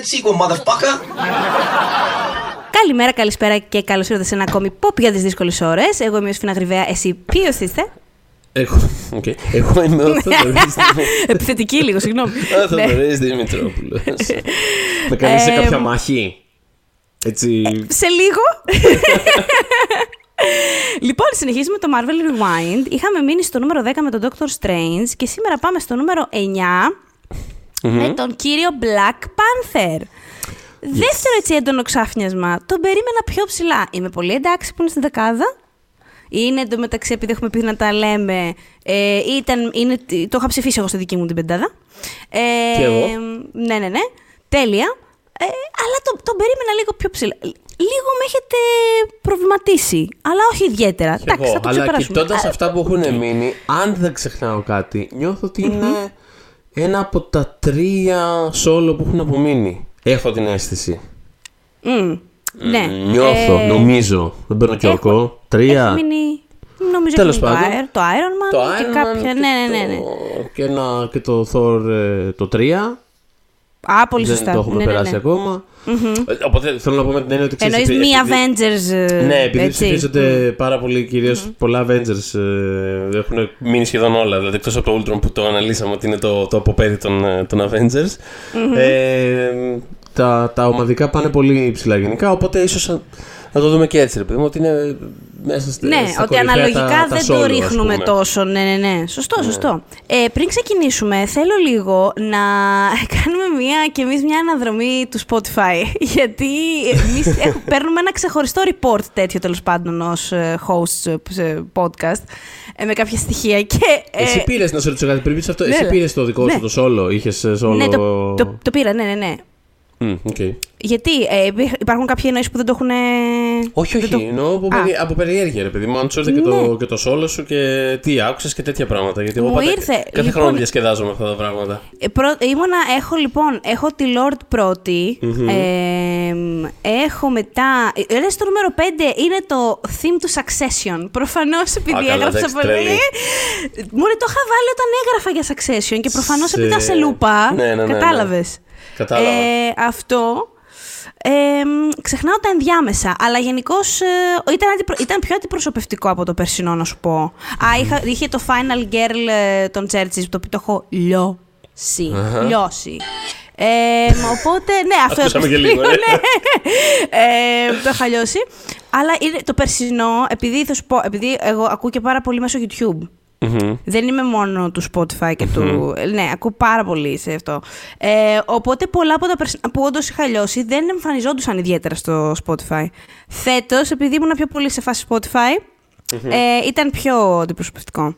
Night Sequel, motherfucker! Καλημέρα, καλησπέρα και καλώς ήρθατε σε ένα ακόμη pop για τις δύσκολες ώρες. Εγώ είμαι ο Σφίνα Γρυβαία, εσύ ποιος είστε? Εγώ είμαι ο Θοδωρής. Επιθετική λίγο, συγγνώμη. Ο Θοδωρής Δημητρόπουλος. Να κάνεις σε κάποια μάχη. Έτσι. Σε λίγο. Λοιπόν, συνεχίζουμε το Marvel Rewind. Είχαμε μείνει στο νούμερο 10 με τον Doctor Strange και σήμερα πάμε στο νούμερο 9 με τον κύριο Black Panther. Δεύτερο έτσι έντονο ξάφνιασμα. Τον περίμενα πιο ψηλά. Είμαι πολύ εντάξει που είναι στην δεκάδα. Είναι εντωμεταξύ, επειδή έχουμε πει να τα λέμε, το είχα ψηφίσει εγώ στη δική μου την πεντάδα. Και εγώ. Ναι, τέλεια. Αλλά τον περίμενα λίγο πιο ψηλά. Λίγο με έχετε προβληματίσει, αλλά όχι ιδιαίτερα. Εντάξει, θα το ξεπεράσουμε. Αλλά κοιτώντας αυτά που έχουν μείνει, αν δεν ξεχνάω κάτι, νιώθω ότι είναι ένα από τα τρία solo που έχουν απομείνει. Έχω την αίσθηση. Ναι. Νιώθω, νομίζω. Δεν παίρνω και ορκό. Τρία. Νομίζω ότι είναι το Iron Man. Το και Iron Man κάποια... ναι. Και το Thor το 3. Α, πολύ σωστά. Δεν το έχουμε περάσει ακόμα. Οπότε θέλω να πω με την έννοια ότι ξέρεις... Εννοείς μη Avengers... Ναι, επειδή ψηφίζονται πάρα πολύ, κυρίως πολλά Avengers. Έχουν μείνει σχεδόν όλα. Δηλαδή, εκτός από το Ultron που το αναλύσαμε ότι είναι το αποπέδι των Avengers. Τα ομαδικά πάνε πολύ ψηλά γενικά, οπότε ίσως... Να το δούμε και έτσι, ρε παιδί μου, ότι είναι μέσα στην. Ναι, στα ότι αναλογικά τα δεν σόλου, το ρίχνουμε τόσο. Ναι. Σωστό. Πριν ξεκινήσουμε, θέλω λίγο να κάνουμε κι εμείς μια αναδρομή του Spotify. Γιατί εμείς παίρνουμε ένα ξεχωριστό report τέτοιο τέλος πάντων ως host podcast με κάποια στοιχεία. Και, εσύ πήρες, να σου ρωτήσω κάτι πριν πεις αυτό, εσύ πήρες το δικό σου το solo, είχες solo. Ναι, το πήρα, ναι. Okay. Γιατί υπάρχουν κάποιοι εννοείς που δεν το έχουν. Όχι, εννοώ από περιέργεια, ρε παιδί μου. Αν του ήρθε και το solo σου και τι άκουσες και τέτοια πράγματα. Γιατί εγώ κάθε χρόνο διασκεδάζομαι αυτά τα πράγματα. Έχω τη Lord πρώτη. Έχω μετά. Στο νούμερο 5 είναι το theme του Succession. Προφανώς επειδή έγραψα πολύ. Μόλι το είχα βάλει όταν έγραφα για Succession και προφανώς επειδή ήταν σε Λούπα. Κατάλαβες. Αυτό. Ξεχνάω τα ενδιάμεσα, αλλά γενικώς ήταν πιο αντιπροσωπευτικό από το περσινό, να σου πω. Είχε το Final Girl των Churches, το οποίο το έχω λιώσει. Οπότε, ναι, αυτό ακούσαμε και λίγο, το είχα λιώσει. Αλλά το περσινό, επειδή θα σου πω, επειδή εγώ ακούω και πάρα πολύ μέσω YouTube. Δεν είμαι μόνο του Spotify και του... Ναι, ακούω πάρα πολύ σε αυτό. Οπότε πολλά από τα περσινά που όντως είχα λιώσει δεν εμφανιζόντουσαν ιδιαίτερα στο Spotify. Φέτος, επειδή ήμουν πιο πολύ σε φάση Spotify, ήταν πιο αντιπροσωπευτικό.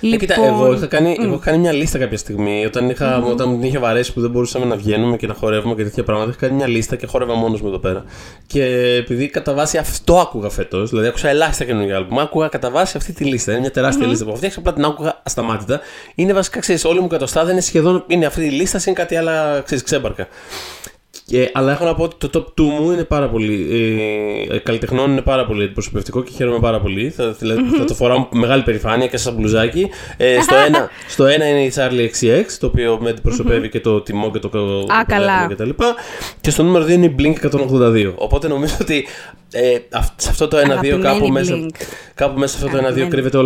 Κοίτα, εγώ είχα κάνει μια λίστα κάποια στιγμή. Όταν την είχε βαρέσει που δεν μπορούσαμε να βγαίνουμε και να χορεύουμε και τέτοια πράγματα, είχα κάνει μια λίστα και χόρευα μόνος μου εδώ πέρα. Και επειδή κατά βάση αυτό άκουγα φέτος, δηλαδή άκουσα ελάχιστα καινούργια άλμπουμ, άκουγα κατά βάση αυτή τη λίστα. Είναι μια τεράστια λίστα που έχω φτιάξει, απλά την άκουγα ασταμάτητα. Είναι βασικά, ξέρεις, όλη μου κατοστάδα είναι σχεδόν είναι αυτή η λίστα, είναι κάτι άλλα, ξέρεις, ξέμπαρκα. Αλλά έχω να πω ότι το top 2 μου είναι πάρα πολύ. Καλλιτεχνών είναι πάρα πολύ προσωπευτικό και χαίρομαι πάρα πολύ. Θα το φοράω με μεγάλη περηφάνεια και σαν μπλουζάκι. Στο ένα είναι η Charlie XCX, το οποίο με αντιπροσωπεύει και το τιμό και το κομμάτι κτλ. Και στο νούμερο 2 είναι η Blink 182. Οπότε νομίζω ότι σε αυτό το 1-2 κάπου μέσα σε αυτό το 1-2 κρύβεται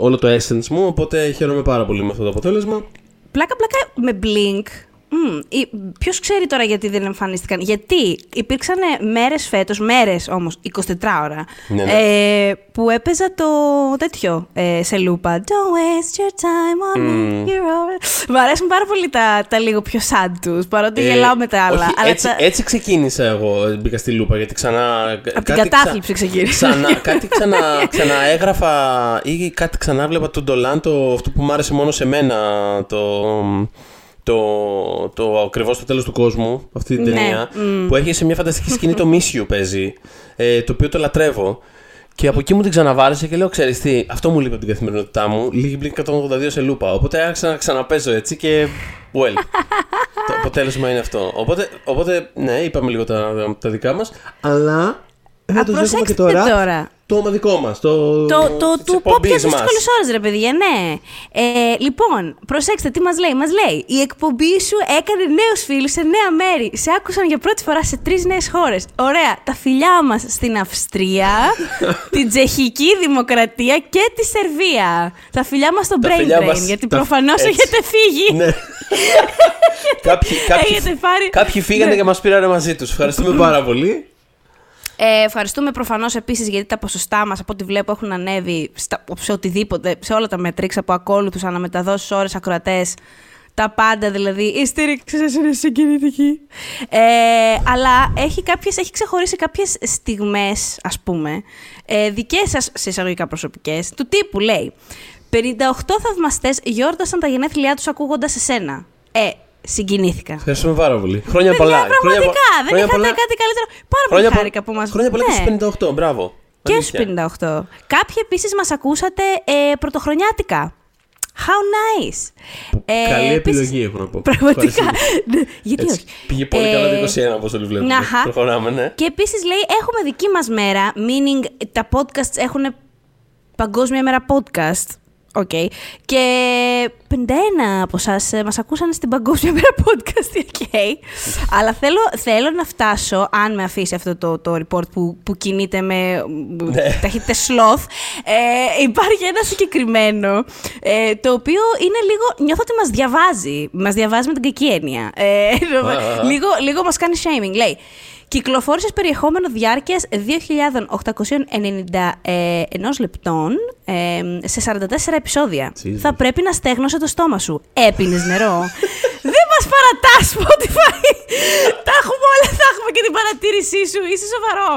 όλο το essence μου. Οπότε χαίρομαι πάρα πολύ με αυτό το αποτέλεσμα. Πλάκα-πλάκα με Blink. Ποιος ξέρει τώρα γιατί δεν εμφανίστηκαν? Γιατί υπήρξαν μέρες όμως 24 ώρα που έπαιζα το τέτοιο σε λούπα. Don't waste your time on me. Μου αρέσουν πάρα πολύ τα λίγο πιο sad τους, παρότι γελάω με τα άλλα. Έτσι ξεκίνησα εγώ. Μπήκα στη λούπα γιατί ξανά. Από την κατάθλιψη ξεκίνησα. Κάτι ξαναέγραφα ή κάτι ξανά βλέπα τον Ντολάν, αυτό που μου άρεσε μόνο σε μένα. Το ακριβώς το τέλος του κόσμου, αυτή την ταινία, που έχει σε μια φανταστική σκηνή το Μίσιου παίζει, το οποίο το λατρεύω. Και από εκεί μου την ξαναβάρεσε και λέω: ξέρεις τι, αυτό μου λείπει από την καθημερινότητά μου. Λίγη Blink 182 σε λούπα. Οπότε άρχισα να ξαναπέζω έτσι και. Well. Το αποτέλεσμα είναι αυτό. Οπότε, ναι, είπαμε λίγο τα δικά μας, αλλά. Προσέξτε τώρα. Το ομαδικό μας, του πόπιας στις δύσκολες ώρες, ρε παιδιά, ναι. Λοιπόν, προσέξτε τι μας λέει. Μας λέει, η εκπομπή σου έκανε νέους φίλους σε νέα μέρη. Σε άκουσαν για πρώτη φορά σε 3 νέες χώρες. Ωραία, τα φιλιά μας στην Αυστρία, την Τσεχική Δημοκρατία και τη Σερβία. Τα φιλιά μας στο Brain, γιατί προφανώς έχετε φύγει. Ναι. Κάποιοι φύγανε και μας πήρανε μαζί τους. Ευχαριστούμε πάρα πολύ. Ευχαριστούμε προφανώς επίσης γιατί τα ποσοστά μας από ό,τι βλέπω έχουν ανέβει σε οτιδήποτε, σε όλα τα μέτρηξα από ακόλουθους, αναμεταδόσεις, ώρες, ακροατές, τα πάντα δηλαδή. Η στήριξη σας είναι συγκινητική. Αλλά έχει ξεχωρίσει κάποιες στιγμές, ας πούμε, δικές σας σε εισαγωγικά προσωπικές, του τύπου λέει 58 θαυμαστές γιόρτασαν τα γενέθλιά τους ακούγοντας εσένα. Συγκινήθηκα. Ευχαριστούμε πάρα πολύ. Χρόνια πολλά. Πραγματικά. Δεν είχατε κάτι καλύτερο. Πάρα πολύ χάρηκα που μας βγήκε. Χρόνια πολλά και στους 58. Μπράβο. Και στους 58. Κάποιοι επίσης μας ακούσατε πρωτοχρονιάτικα. How nice. Καλή επιλογή, έχω να πω. Πραγματικά. Γιατί όχι. Πήγε πολύ καλά το 21, όπως όλοι βλέπουμε. Προχωράμε, ναι. Και επίσης λέει, έχουμε δική μας μέρα, meaning τα podcasts έχουν παγκόσμια μέρα podcast. Okay. Και 51 από εσάς μας ακούσαν στην Παγκόσμια Μέρα Podcast, okay. Αλλά θέλω να φτάσω, αν με αφήσει αυτό το report που κινείται με ταχύτητα sloth, υπάρχει ένα συγκεκριμένο, το οποίο είναι λίγο, νιώθω ότι μας διαβάζει με την κακή έννοια, λίγο μας κάνει shaming, λέει. Κυκλοφόρησε περιεχόμενο διάρκειας 2.891 λεπτών σε 44 επεισόδια. Jesus. Θα πρέπει να στέγνωσε το στόμα σου. Έπινες νερό. Δεν μας παρατάς, Spotify. Τα έχουμε όλα, θα έχουμε και την παρατήρησή σου. Είσαι σοβαρό.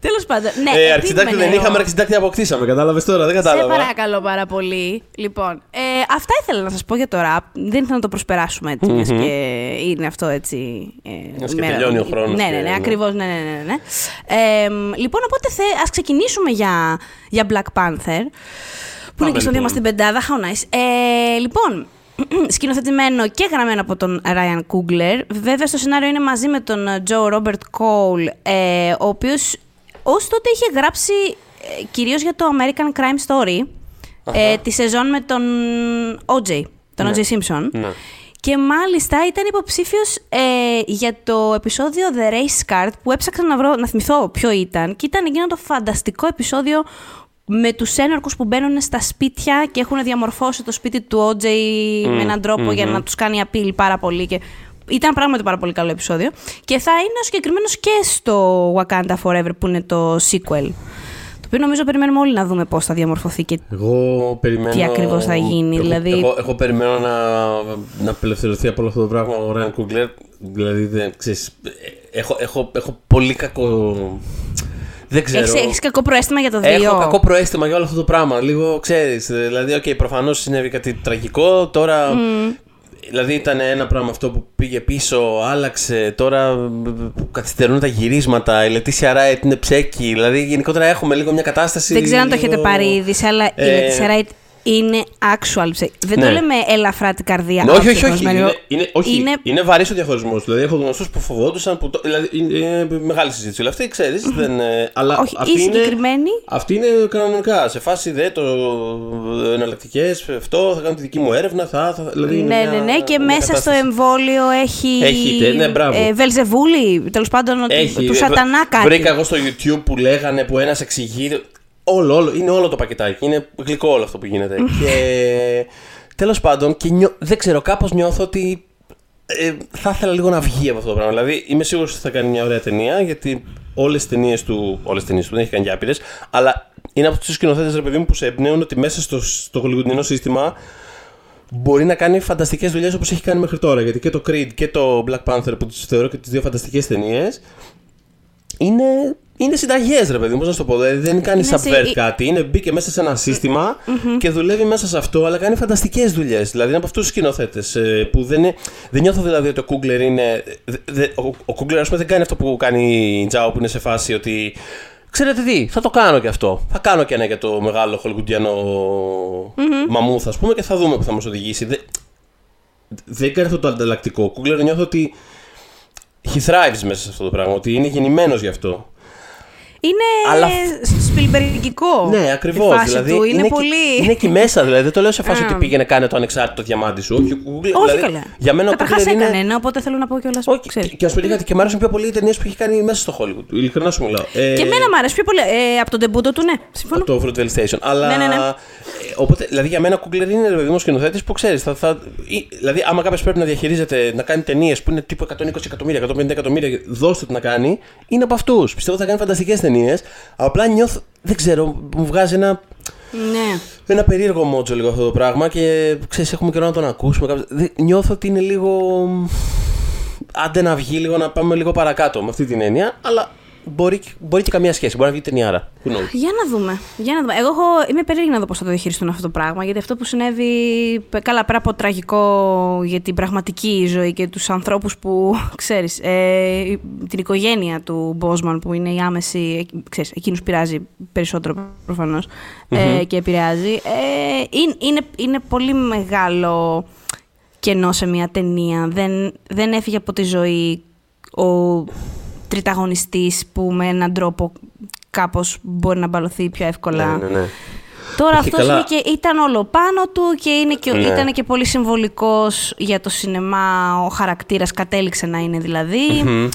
Τέλος πάντων. Ναι, αρχιτάκτη δεν είχαμε, αρχιτάκτη αποκτήσαμε. Κατάλαβες τώρα, δεν κατάλαβα. Σε παρακαλώ πάρα πολύ. Λοιπόν, αυτά ήθελα να σας πω για το rap. Δεν ήθελα να το προσπεράσουμε έτσι, μιας και είναι αυτό έτσι. Μιας και τελειώνει ο χρόνος. Ναι, ακριβώς. Ναι. Λοιπόν, οπότε ας ξεκινήσουμε για Black Panther. Που είναι και στον είμαστε στην πεντάδα. How nice. Λοιπόν. Σκηνοθετημένο και γραμμένο από τον Ryan Coogler. Βέβαια στο σενάριο είναι μαζί με τον Joe Robert Cole, ο οποίος ως τότε είχε γράψει κυρίως για το American Crime Story, τη σεζόν με τον OJ, τον OJ Simpson. Ναι. Και μάλιστα ήταν υποψήφιος για το επεισόδιο The Race Card, που έψαξα να θυμηθώ ποιο ήταν, και ήταν εκείνο το φανταστικό επεισόδιο με τους ένορκους που μπαίνουν στα σπίτια και έχουν διαμορφώσει το σπίτι του OJ με έναν τρόπο για να τους κάνει appeal πάρα πολύ. Και ήταν πράγματι πάρα πολύ καλό επεισόδιο. Και θα είναι ο συγκεκριμένος και στο Wakanda Forever, που είναι το sequel. Το οποίο νομίζω περιμένουμε όλοι να δούμε πώς θα διαμορφωθεί και τι ακριβώς θα γίνει. Εγώ περιμένω να απελευθερωθεί από όλο αυτό το πράγμα ο Ryan Coogler. Δηλαδή, δεν ξέρεις, έχω πολύ κακό. Δεν ξέρω. Έχεις κακό προαίσθημα για το 2. Έχω κακό προαίσθημα για όλο αυτό το πράγμα. Λίγο ξέρεις. Δηλαδή, προφανώς συνέβη κάτι τραγικό. Τώρα. Δηλαδή, ήταν ένα πράγμα αυτό που πήγε πίσω, άλλαξε. Τώρα καθυστερούν τα γυρίσματα. Η Letitia Wright είναι ψέκη. Δηλαδή, γενικότερα έχουμε λίγο μια κατάσταση. Δεν ξέρω αν το έχετε πάρει είδηση, αλλά η Letitia Wright είναι actual ψέκη. Δεν το λέμε ελαφρά την καρδιά. Ναι, όχι. Είναι βαρύς ο διαχωρισμός. Δηλαδή, έχω γνωστούς που φοβόντουσαν. Δηλαδή, είναι μεγάλη συζήτηση. Αυτή ξέρεις. Όχι, η συγκεκριμένη. Αυτή είναι κανονικά. Σε φάση δε το εναλλακτικές. Αυτό θα κάνω τη δική μου έρευνα. Ναι. Και μέσα στο εμβόλιο έχει Βελζεβούλη. Τέλος πάντων, του σατανά κάτι. Βρήκα εγώ στο YouTube που λέγανε, που ένας εξηγεί. Είναι όλο το πακετάκι. Είναι γλυκό όλο αυτό που γίνεται. Και τέλος πάντων, δεν ξέρω, κάπως νιώθω ότι θα ήθελα λίγο να βγει από αυτό το πράγμα. Δηλαδή, είμαι σίγουρος ότι θα κάνει μια ωραία ταινία, γιατί όλες τις ταινίες του. Όλες τις ταινίες του, δεν έχει κάνει και άπειρες, αλλά είναι από τους σκηνοθέτες, ρε παιδί μου, που σε εμπνέουν ότι μέσα στο χολιγουντινό σύστημα μπορεί να κάνει φανταστικές δουλειές όπως έχει κάνει μέχρι τώρα. Γιατί και το Creed και το Black Panther, που τους θεωρώ και τις δύο φανταστικές ταινίες, είναι συνταγές, ρε παιδί μου, πώς να το πω. Δεν κάνει subvert κάτι. Μπήκε μέσα σε ένα σύστημα και δουλεύει μέσα σε αυτό, αλλά κάνει φανταστικές δουλειές. Δηλαδή είναι από αυτούς τους σκηνοθέτες που δεν νιώθω δηλαδή ότι ο Coogler είναι. Ο Coogler, ας πούμε, δεν κάνει αυτό που κάνει η Τζάου, που είναι σε φάση ότι. Ξέρετε τι, θα το κάνω και αυτό. Θα κάνω και ένα για το μεγάλο χολιγουντιανό μαμούθ, ας πούμε, και θα δούμε που θα μας οδηγήσει. Δεν κάνει αυτό το ανταλλακτικό. Ο Coogler νιώθω ότι he thrives μέσα σε αυτό το πράγμα, ότι είναι γεννημένος γι' αυτό. Είναι σπιλμπεργκικό. Ναι, ακριβώς. Δηλαδή, είναι πολύ... είναι εκεί μέσα, δηλαδή. Δεν το λέω σε φάση ότι πήγαινε κάνε το ανεξάρτητο διαμάντι σου. Όχι καλά. Για μένα τα χάσει κανένα, είναι... οπότε θέλω να πω κιόλας. Και α πούμε κάτι, και μ' άρεσαν πιο πολύ οι ταινίες που έχει κάνει μέσα στο Hollywood. Ειλικρινά σου μιλάω. Και εμένα μ' άρεσε πιο πολύ. Από τον τεμπούτο του, ναι. Συμφωνώ. Από το Fruitvale Station. Αλλά. Ναι. Οπότε, δηλαδή, για μένα ο Coogler είναι ένα σκηνοθέτη που ξέρει. Δηλαδή, άμα κάποιο πρέπει να διαχειρίζεται, να κάνει ταινίες που είναι τύπου 120 εκατομμύρια, 150 εκατομμύρια, δώστε του να κάνει, είναι από αυτού. Πιστεύω θα κάνει φανταστικές ταινίες. Απλά νιώθω, δεν ξέρω, μου βγάζει ένα. Ναι. Ένα περίεργο μότζο λίγο αυτό το πράγμα και ξέρεις, έχουμε καιρό να τον ακούσουμε. Νιώθω ότι είναι λίγο. Άντε να βγει λίγο, να πάμε λίγο παρακάτω με αυτή την έννοια, αλλά μπορεί και καμία σχέση. Μπορεί να βγει ταινιάρα. Για να δούμε. Εγώ είμαι περίεργη να δω πώς θα το διαχειριστούν αυτό το πράγμα, γιατί αυτό που συνέβη. Καλά, πέρα από τραγικό για την πραγματική ζωή και τους ανθρώπους που ξέρεις, την οικογένεια του Boseman που είναι η άμεση. Ξέρεις, εκείνους πειράζει περισσότερο προφανώς και επηρεάζει. Είναι πολύ μεγάλο κενό σε μια ταινία. Δεν έφυγε από τη ζωή ο τριταγωνιστής που με έναν τρόπο κάπως μπορεί να μπαλωθεί πιο εύκολα. Ναι. Τώρα αυτός είναι και ήταν όλο πάνω του και, ήταν και πολύ συμβολικός για το σινεμά ο χαρακτήρας, κατέληξε να είναι δηλαδή. Mm-hmm.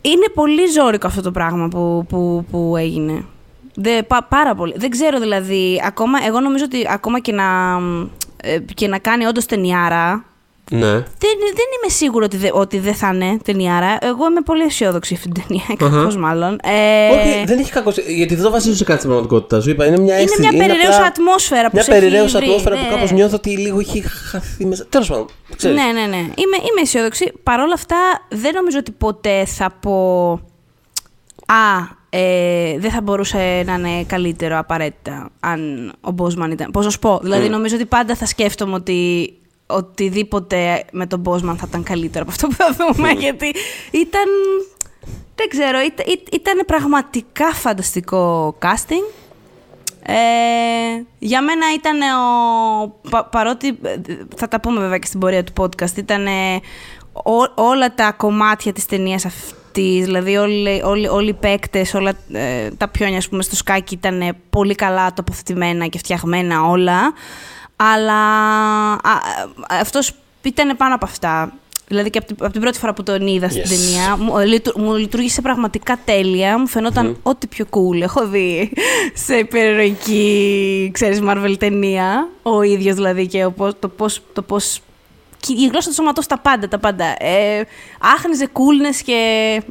Είναι πολύ ζώρικο αυτό το πράγμα που έγινε. Πάρα πολύ. Δεν ξέρω δηλαδή, ακόμα, εγώ νομίζω ότι ακόμα και να κάνει όντως ταινιάρα, ναι. Δεν είμαι σίγουρο ότι δεν θα είναι ταινιάρα. Εγώ είμαι πολύ αισιόδοξη αυτή την ταινία. Κακός μάλλον. Όχι, δεν έχει κακό. Γιατί δεν το βασίζω σε κάτι στην πραγματικότητα. Σου είπα, είναι μια αίσθηση. Είναι μια περιραίωση ατμόσφαιρα που κάπως νιώθω ότι λίγο έχει χαθεί μέσα. Τέλος πάντων. Ναι. Είμαι αισιόδοξη. Παρ' όλα αυτά, δεν νομίζω ότι ποτέ θα πω. Δεν θα μπορούσε να είναι καλύτερο απαραίτητα αν ο Boseman ήταν. Πώς να σου πω. Δηλαδή, νομίζω ότι πάντα θα σκέφτομαι ότι. Οτιδήποτε με τον Boseman θα ήταν καλύτερο από αυτό που θα δούμε, γιατί ήταν, δεν ξέρω, ήταν πραγματικά φανταστικό casting. Για μένα ήταν παρότι, θα τα πούμε βέβαια και στην πορεία του podcast, ήταν όλα τα κομμάτια της ταινίας αυτής, δηλαδή όλοι οι παίκτες, όλα τα πιόνια ας πούμε, στο σκάκι ήταν πολύ καλά τοποθετημένα και φτιαγμένα όλα. Αλλά αυτός ήταν πάνω από αυτά. Δηλαδή και από την πρώτη φορά που τον είδα στην ταινία, μου λειτουργήσε πραγματικά τέλεια. Μου φαινόταν ό,τι πιο cool έχω δει σε υπερηρωική, ξέρεις, Marvel ταινία. Ο ίδιος δηλαδή και το πώς η γλώσσα του σώματος, τα πάντα. Άχνιζε coolness και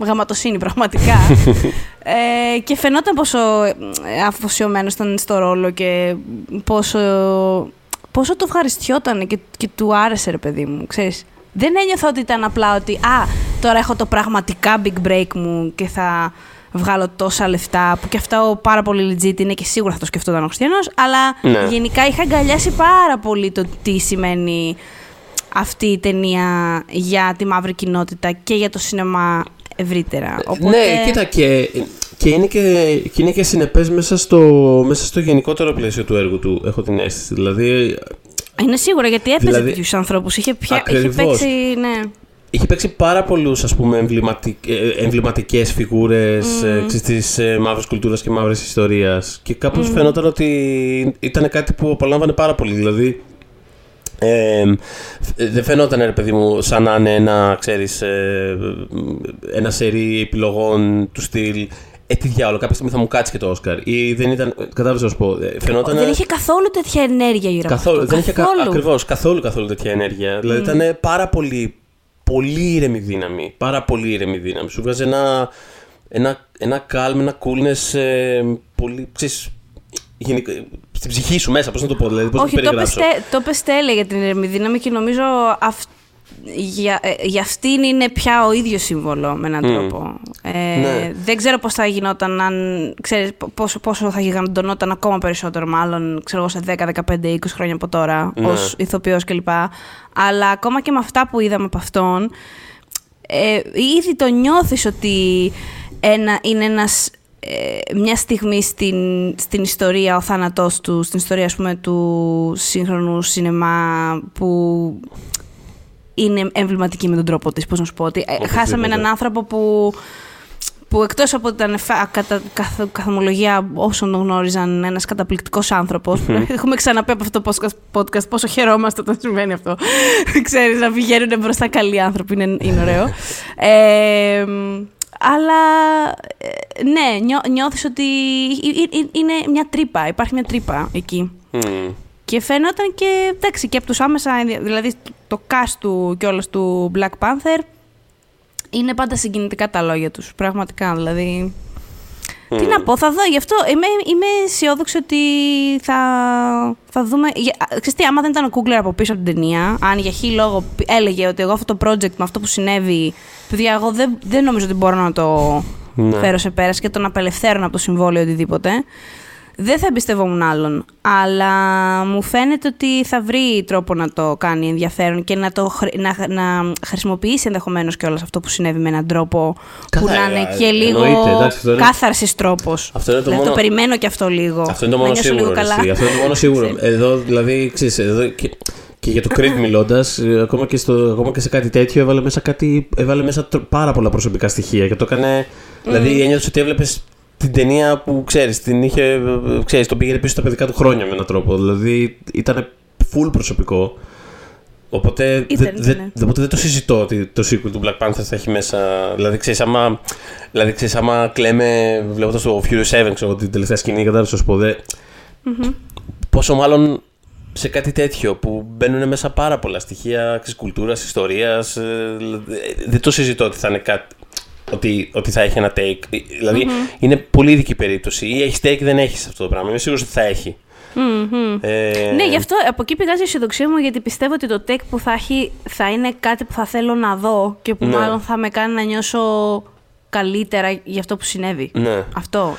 γαματοσύνη πραγματικά. Και φαινόταν πόσο αφοσιωμένος ήταν στο ρόλο και πόσο το ευχαριστιόταν και του άρεσε, ρε παιδί μου, ξέρεις. Δεν ένιωθα ότι ήταν απλά ότι τώρα έχω το πραγματικά big break μου και θα βγάλω τόσα λεφτά, που και αυτά πάρα πολύ legit είναι και σίγουρα θα το σκεφτόταν ο Χριστιανός, αλλά ναι. Γενικά είχα αγκαλιάσει πάρα πολύ το τι σημαίνει αυτή η ταινία για τη μαύρη κοινότητα και για το σινεμά ευρύτερα. Οπότε... Ναι, κοίτα, και είναι και συνεπές μέσα στο γενικότερο πλαίσιο του έργου του, έχω την αίσθηση. Δηλαδή, είναι σίγουρα, γιατί έπαιζε τέτοιους ανθρώπους. Είχε παίξει πάρα πολλούς, ας πούμε, εμβληματικές φιγούρες της μαύρης κουλτούρας και μαύρης ιστορίας. Και κάπως φαινόταν ότι ήταν κάτι που απολάμβανε πάρα πολύ. Δηλαδή, δεν φαινόταν, ρε παιδί μου, σαν να είναι ένα σερί επιλογών του στυλ. Τι διάολο, κάποια στιγμή θα μου κάτσει και το Όσκαρ. Ή δεν ήταν. Κατάλαβες να σου πω. Δεν είχε καθόλου τέτοια ενέργεια γύρω από αυτό. Ακριβώς, καθόλου τέτοια ενέργεια. Δηλαδή ήταν πάρα πολύ, πολύ ήρεμη δύναμη. Σου βγάζει ένα calm, ένα coolness πολύ. Στην ψυχή σου μέσα, πώς να το πω, δηλαδή, πώς να το περιγράψω. Το πες τέλεια για την ήρεμη δύναμη και νομίζω για αυτήν είναι πια ο ίδιος σύμβολο με έναν τρόπο. Ναι. Δεν ξέρω πώς θα γινόταν, ξέρεις, πόσο θα γιγαντωνόταν ακόμα περισσότερο, μάλλον ξέρω, σε 10, 15, 20 χρόνια από τώρα, ναι. Ως ηθοποιός κλπ. Αλλά ακόμα και με αυτά που είδαμε από αυτόν, ήδη το νιώθεις ότι είναι ένας. Μια στιγμή στην ιστορία, ο θάνατός του, στην ιστορία ας πούμε, του σύγχρονου σινεμά που είναι εμβληματική με τον τρόπο της, πώς να σου πω, ότι χάσαμε έναν άνθρωπο που που εκτός από ότι ήταν καθομολογία όσων τον γνώριζαν ένας καταπληκτικός άνθρωπος, έχουμε ξαναπεί από αυτό το podcast πόσο χαιρόμαστε όταν συμβαίνει αυτό. Ξέρεις, να πηγαίνουν μπροστά καλοί άνθρωποι, είναι ωραίο. Αλλά ναι, νιώθεις ότι είναι μια τρύπα, υπάρχει μια τρύπα εκεί. Και φαίνονταν και, εντάξει, και από τους άμεσα, δηλαδή το cast του κιόλας του Black Panther, είναι πάντα συγκινητικά τα λόγια τους, πραγματικά, δηλαδή. Τι να πω, θα δω, γι' αυτό είμαι αισιόδοξη ότι θα δούμε. Ξέρεις τι, άμα δεν ήταν ο Coogler από πίσω από την ταινία, αν για χι λόγο έλεγε ότι εγώ αυτό το project με αυτό που συνέβη, παιδιά, εγώ δεν νομίζω ότι μπορώ να το φέρω σε πέρας και τον απελευθέρω από το συμβόλαιο οτιδήποτε, δεν θα εμπιστευόμουν άλλον, αλλά μου φαίνεται ότι θα βρει τρόπο να το κάνει ενδιαφέρον και να χρησιμοποιήσει ενδεχομένως και όλο αυτό που συνέβη με έναν τρόπο καθαρή, που να είναι και λίγο κάθαρσης τρόπος. Το περιμένω και αυτό λίγο. Αυτό είναι το μόνο σίγουρο. Εδώ, δηλαδή, ξέρεις, εδώ και για το Creed μιλώντας, ακόμα και σε κάτι τέτοιο έβαλε μέσα πάρα πολλά προσωπικά στοιχεία και το έκανε, δηλαδή ένιωθες ότι έβλεπες την ταινία που ξέρεις, τον πήγε πίσω στα παιδικά του χρόνια με έναν τρόπο. Δηλαδή ήταν full προσωπικό. Οπότε δεν το συζητώ ότι το sequel του Black Panther θα έχει μέσα. Δηλαδή ξέρεις, άμα κλαίμε βλέποντας το Furious 7, ξέρω, την τελευταία σκηνή, κατάλαβες να σου πω. Πόσο μάλλον σε κάτι τέτοιο που μπαίνουν μέσα πάρα πολλά στοιχεία κουλτούρας, ιστορίας. Δεν το συζητώ ότι θα είναι κάτι. Ότι θα έχει ένα take. Δηλαδή είναι πολύ ειδική περίπτωση. Ή έχει take ή δεν έχει αυτό το πράγμα. Είμαι σίγουρος ότι θα έχει. Ναι, γι' αυτό από εκεί πηγάζει η αισιοδοξία μου, γιατί πιστεύω ότι το take που θα έχει θα είναι κάτι που θα θέλω να δω και που μάλλον θα με κάνει να νιώσω καλύτερα για αυτό που συνέβη. Ναι. Αυτό.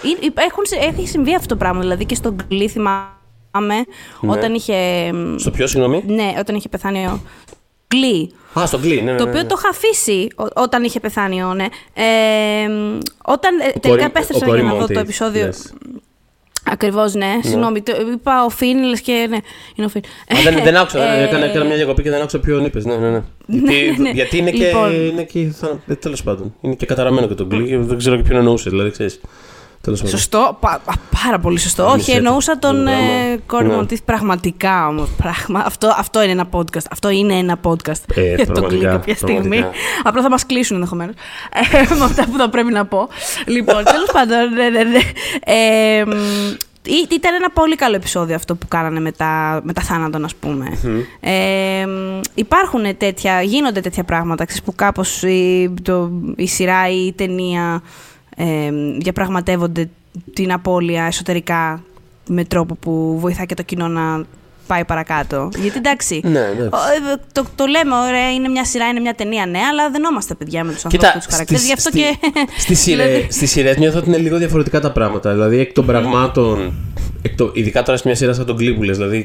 Έχει συμβεί αυτό το πράγμα. Δηλαδή και στον Glee θυμάμαι όταν είχε. Στο ποιο, συγγνώμη? Ναι, όταν είχε πεθάνει ο Glee. Το οποίο το είχα αφήσει όταν είχε πεθάνει ο όταν τελικά επέστρεψα για να δω το επεισόδιο. Ακριβώς, ναι. Συγγνώμη, είπα ο Φιν, λες και είναι ο Φιν. Δεν άκουσα, έκανα μια διακοπή και δεν άκουσα ποιον είπες. Γιατί είναι και. Τέλος πάντων. Είναι και καταραμένο και το Glee, δεν ξέρω και ποιον εννοούσε, δηλαδή ξέρεις. Σωστό, πάρα πολύ σωστό. Όχι, εννοούσα τον κόρη μου, πραγματικά όμως. Αυτό είναι ένα podcast. Αυτό είναι ένα podcast. Για το κλείνω κάποια στιγμή. Απλά θα μας κλείσουν ενδεχομένως. Με αυτά που θα πρέπει να πω. Λοιπόν, τέλος πάντων. Ήταν ένα πολύ καλό επεισόδιο αυτό που κάνανε με τα θάνατον, ας πούμε. Γίνονται τέτοια πράγματα, ξέρεις, που κάπως η σειρά ή η ταινία διαπραγματεύονται την απώλεια εσωτερικά με τρόπο που βοηθά και το κοινό να πάει παρακάτω. Γιατί εντάξει, το λέμε, ωραία, είναι μια σειρά, είναι μια ταινία, ναι, αλλά δεν είμαστε παιδιά με τους ανθρώπους τους χαρακτήρες. Γι' αυτό και. Στις σειρές νιώθω ότι είναι λίγο διαφορετικά τα πράγματα. Δηλαδή εκ των πραγμάτων, ειδικά τώρα σε μια σειρά σαν τον Glee, δηλαδή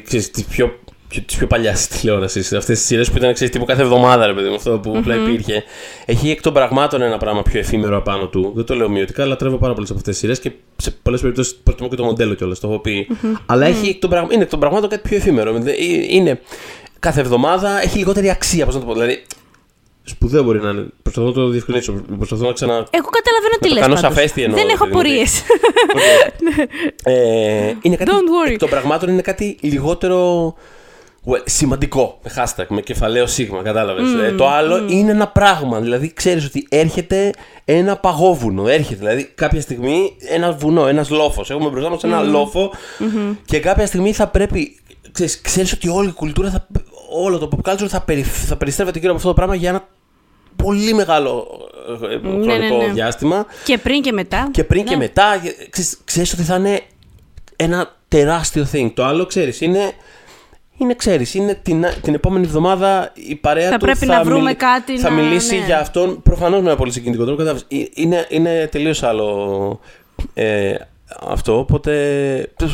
τις πιο παλιάς τηλεόρασης, αυτές τις σειρές που ήταν τύπου κάθε εβδομάδα, ρε παιδί μου, αυτό που απλά υπήρχε, έχει εκ των πραγμάτων ένα πράγμα πιο εφήμερο απάνω του. Δεν το λέω μειωτικά, αλλά τρέβω πάρα πολλές από αυτές τις σειρές και σε πολλές περιπτώσεις προτιμώ και το μοντέλο κιόλας, το έχω πει. Αλλά είναι εκ των πραγμάτων κάτι πιο εφήμερο. Είναι κάθε εβδομάδα, έχει λιγότερη αξία, πώς να το πω. Δηλαδή, σπουδαίο μπορεί να είναι. Προσπαθώ να το διευκρινίσω. Προσπαθώ να ξανα. Εγώ καταλαβαίνω τι λες. Δεν έχω απορίες. Είναι κάτι. Εκ των πραγμάτων είναι κάτι λιγότερο. Well, σημαντικό, με hashtag, με κεφαλαίο σίγμα, κατάλαβες. Το άλλο είναι ένα πράγμα, δηλαδή ξέρεις ότι έρχεται ένα παγόβουνο, έρχεται δηλαδή κάποια στιγμή ένα βουνό, ένας λόφος, έχουμε μπροστά μας ένα λόφο και κάποια στιγμή θα πρέπει, ξέρεις ότι όλη η κουλτούρα, όλο το pop culture θα περιστρέφεται γύρω από αυτό το πράγμα για ένα πολύ μεγάλο χρονικό διάστημα. Και πριν και μετά. Και πριν και μετά, ξέρεις ότι θα είναι ένα τεράστιο thing. Το άλλο, ξέρεις, είναι την επόμενη εβδομάδα η παρέα θα του πρέπει θα, να βρούμε κάτι θα μιλήσει για αυτόν προφανώς με ένα πολύ συγκινητικό τρόπο. Είναι τελείως άλλο αυτό. Οπότε.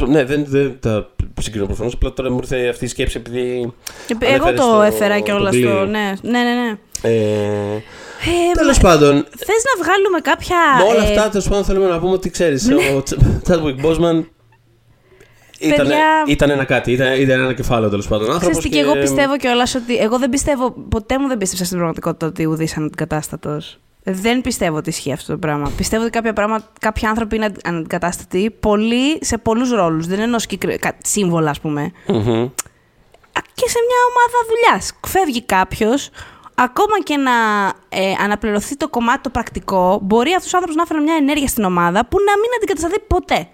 Ναι, δεν τα συγκρίνω προφανώς. Απλά τώρα μου ήρθε αυτή η σκέψη επειδή. Εγώ το έφερα κιόλας. Ναι. Τέλος πάντων. Θες να βγάλουμε κάποια. Με όλα αυτά, τέλος πάντων, θέλουμε να πούμε ότι ξέρεις. Ο Chadwick Boseman. Ήταν ένα κάτι, ήταν ένα κεφάλαιο τέλος πάντων άνθρωπος. Και εγώ πιστεύω κιόλας ότι. Εγώ δεν πιστεύω, ποτέ μου δεν πίστεψα στην πραγματικότητα ότι ουδείς αναντικατάστατος. Δεν πιστεύω ότι ισχύει αυτό το πράγμα. Πιστεύω ότι κάποιοι άνθρωποι είναι αντικατάστατοι σε πολλούς ρόλους. Δεν εννοώ σύμβολα, ας πούμε. Mm-hmm. Και σε μια ομάδα δουλειάς. Φεύγει κάποιος, ακόμα και να αναπληρωθεί το κομμάτι το πρακτικό, μπορεί αυτός ο άνθρωπος να έφερε μια ενέργεια στην ομάδα που να μην αντικατασταθεί ποτέ.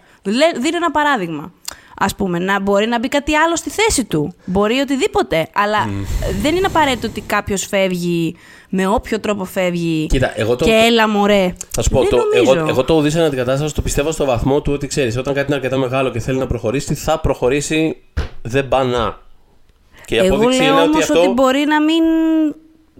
Δίνω ένα παράδειγμα. Ας πούμε, να μπορεί να μπει κάτι άλλο στη θέση του. Μπορεί οτιδήποτε. Αλλά δεν είναι απαραίτητο ότι κάποιος φεύγει, με όποιο τρόπο φεύγει. Κοίτα, και έλα μωρέ. Θα σου πω, εγώ το ουδείς αντικατάσταση το πιστεύω στο βαθμό του ότι ξέρεις, όταν κάτι είναι αρκετά μεγάλο και θέλει να προχωρήσει, θα προχωρήσει δεν πανά. Και η απόδειξη είναι ότι αυτό. Ότι μπορεί να μην.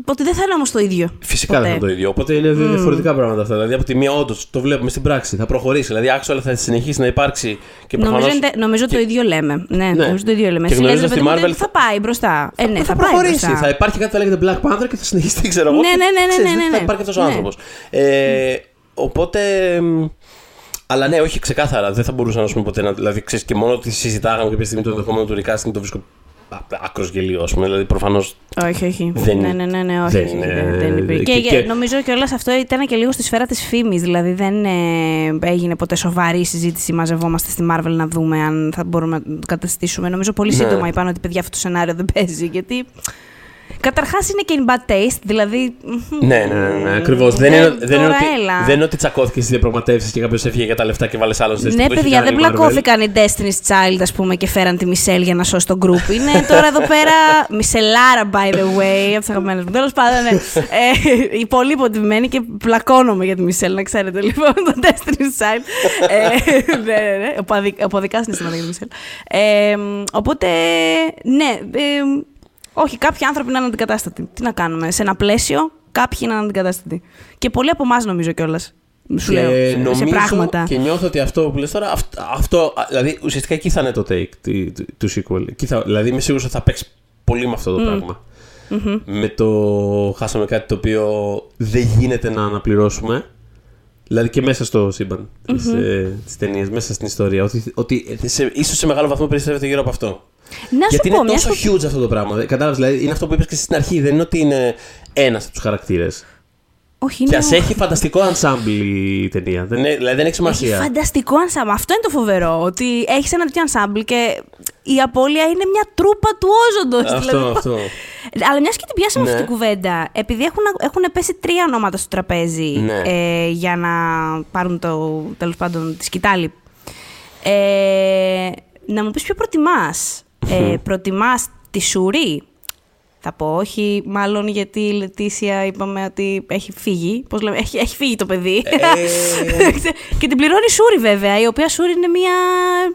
Ότι δεν θα είναι όμως το ίδιο. Φυσικά δεν θα είναι το ίδιο. Οπότε είναι διαφορετικά πράγματα αυτά. Δηλαδή, από τη μία, όντως το βλέπουμε στην πράξη, θα προχωρήσει. Δηλαδή, άξονα θα συνεχίσει να υπάρξει και προφανώς. Νομίζω το ίδιο λέμε. Ναι, νομίζω το ίδιο λέμε. Συνέχεια στη Marvel. Θα πάει μπροστά. Ναι, θα προχωρήσει. Θα υπάρχει κάτι που λέγεται Black Panther και θα συνεχίσει, ξέρω εγώ. Ναι. Θα υπάρχει αυτός ο άνθρωπος. Οπότε. Αλλά ναι, όχι ξεκάθαρα. Δεν θα μπορούσα να σου πω ποτέ. Δηλαδή, ξέρεις, και μόνο ότι συζητάγαμε κάποια στιγμή το ενδεχόμενο του recasting το βρίσκω. Άκρος γελίο, ας πούμε. Δηλαδή, προφανώς. Όχι. Δεν υπήρχε. Και νομίζω κιόλας αυτό ήταν και λίγο στη σφαίρα της φήμης. Δηλαδή, δεν έγινε ποτέ σοβαρή συζήτηση. Μαζευόμαστε στη Marvel να δούμε αν θα μπορούμε να το καταστήσουμε. Νομίζω πολύ σύντομα είπαν ότι παιδιά αυτό το σενάριο δεν παίζει. Γιατί. Καταρχάς είναι και in bad taste, δηλαδή. Ναι, ακριβώς. Δεν είναι ότι τσακώθηκε στις διαπραγματεύσεις και κάποιος έφυγε για τα λεφτά και βάλε άλλον στη θέση. Ναι, παιδιά, δεν πλακώθηκαν οι Destiny's Child, ας πούμε, και φέραν τη Michelle για να σώσει τον group. Είναι τώρα εδώ πέρα. Μισελάρα, by the way, από του αγαπημένου μου. Τέλος πάντων, ναι. Πολύ υποτιμημένη και πλακώνομαι για τη Michelle, να ξέρετε λοιπόν. Το Destiny's Child. Ναι. Οπαδικά συναισθήματα για τη Michelle. Οπότε, ναι. Όχι, κάποιοι άνθρωποι είναι αναντικατάστατοι. Τι να κάνουμε, σε ένα πλαίσιο κάποιοι είναι αναντικατάστατοι. Και πολλοί από εμάς νομίζω κιόλας. Σου λέω, σε πράγματα. Και νιώθω ότι αυτό που λες τώρα, δηλαδή ουσιαστικά εκεί θα είναι το take του sequel. Δηλαδή είμαι σίγουρος ότι θα παίξει πολύ με αυτό το πράγμα. Mm-hmm. Με το χάσαμε κάτι το οποίο δεν γίνεται να αναπληρώσουμε. Δηλαδή και μέσα στο σύμπαν της ταινίας, μέσα στην ιστορία. Ότι ίσως σε μεγάλο βαθμό περισσεύεται γύρω από αυτό. Γιατί είναι τόσο huge αυτό το πράγμα. Κατάλαβες, δηλαδή είναι αυτό που είπες και στην αρχή. Δεν είναι ότι είναι ένας από τους χαρακτήρες. Όχι, και ας έχει φανταστικό ensemble η ταινία. Δηλαδή δεν έχει σημασία. Έχει φανταστικό ensemble. Αυτό είναι το φοβερό. Ότι έχεις ένα τέτοιο ensemble και η απώλεια είναι μια τρούπα του όζοντος. Αυτό. Αλλά μιας και την πιάσαμε αυτή την κουβέντα, επειδή έχουν πέσει 3 ονόματα στο τραπέζι για να πάρουν τέλος πάντων τη σκυτάλη. Να μου πεις ποιο προτιμάς. Προτιμάς τη Σουρή. Θα πω όχι, μάλλον γιατί η Λετίσια είπαμε ότι έχει φύγει. Πώς λέμε, έχει φύγει το παιδί. Και την πληρώνει η Σούρη, βέβαια, η οποία Σούρη είναι μια.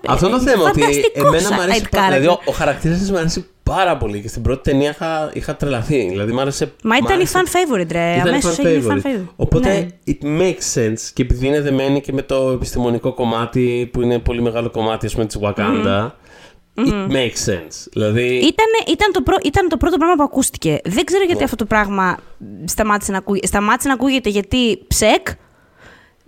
Αυτό είναι το θέμα. Ότι εμένα μου αρέσει πάρα πολύ. Δηλαδή, ο χαρακτήρας της μου αρέσει πάρα πολύ και στην πρώτη ταινία είχα τρελαθεί. Δηλαδή, μ' άρεσε. Μα ήταν η fan favorite, ρε. Αμέσως έγινε η fan favorite. Οπότε, it makes sense και επειδή είναι δεμένη και με το επιστημονικό κομμάτι που είναι πολύ μεγάλο κομμάτι, ας πούμε, της Wakanda. It makes sense. Δηλαδή. Ήταν το πρώτο πράγμα που ακούστηκε. Δεν ξέρω γιατί αυτό το πράγμα σταμάτησε να ακούγεται. Γιατί ψεκ.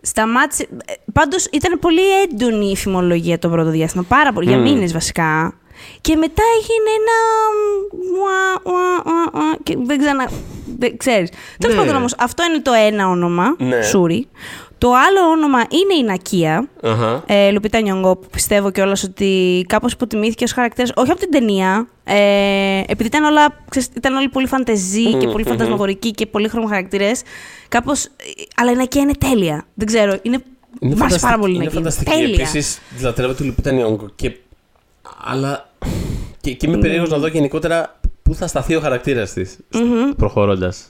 Σταμάτησε. Πάντως ήταν πολύ έντονη η φημολογία το πρώτο διάστημα. Πάρα πολύ. Για μήνες βασικά. Και μετά έγινε ένα. Και δεν ξανα. Δεν ξέρεις. Τέλος πάντων όμως, αυτό είναι το ένα όνομα. Σούρι. Το άλλο όνομα είναι η Νακία, Λουπίτα Νιονγκό, που πιστεύω κιόλας ότι κάπως υποτιμήθηκε ως χαρακτήρας, όχι από την ταινία, επειδή ήταν όλοι πολύ φαντεζή και πολύ φαντασμαγορικοί και πολύ χρωμοχαρακτήρες, κάπως, αλλά η Νακία είναι τέλεια, δεν ξέρω, είναι πάρα πολύ Νακία. Είναι φανταστική, επίσης λατρεύω τη Λουπίτα Νιονγκό, αλλά και είμαι περίεργος να δω γενικότερα πού θα σταθεί ο χαρακτήρας της προχωρώντας.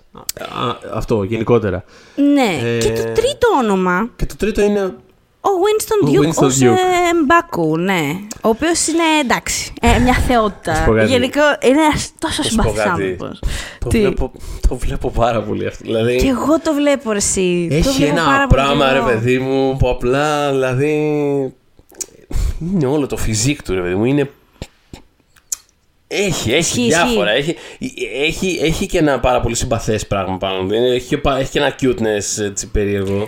Αυτό γενικότερα. Ναι. Και το τρίτο όνομα. Και το τρίτο είναι. Ο Winston Duke ως Μπάκου, ναι. Ο οποίος είναι εντάξει. Μια θεότητα. Γενικό. Είναι τόσο συμπαθής άνθρωπος. Το βλέπω πάρα πολύ αυτό. Δηλαδή, και εγώ το βλέπω εσύ. Έχει ένα πράγμα, ρε παιδί μου, που απλά δηλαδή. Είναι όλο το φυσικό του, ρε παιδί μου. Είναι. Έχει διάφορα. Έχει και ένα πάρα πολύ συμπαθές πράγμα πάνω. Έχει και ένα cuteness έτσι περίεργο.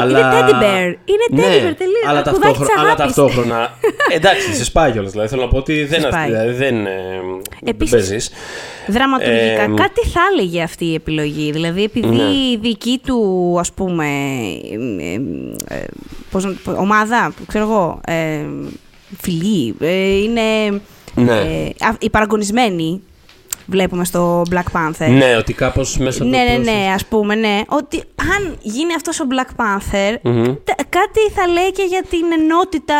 Αλλά... είναι teddy bear. Είναι teddy bear, ναι, τελείως. Αλλά ταυτόχρονα. Εντάξει, σε σπάει κιόλας. Δηλαδή θέλω να πω ότι δεν παίζεις. Δραματουργικά. Κάτι θα έλεγε αυτή η επιλογή. Δηλαδή επειδή η δική του, ας πούμε, ομάδα, ξέρω εγώ, φιλή, είναι... Ναι. Οι παραγωνισμένοι βλέπουμε στο Black Panther. Ναι, ότι κάπως μέσα από το πρόσφυγμα. Ναι, ας πούμε, ναι. Ότι αν γίνει αυτός ο Black Panther, κάτι θα λέει και για την ενότητα.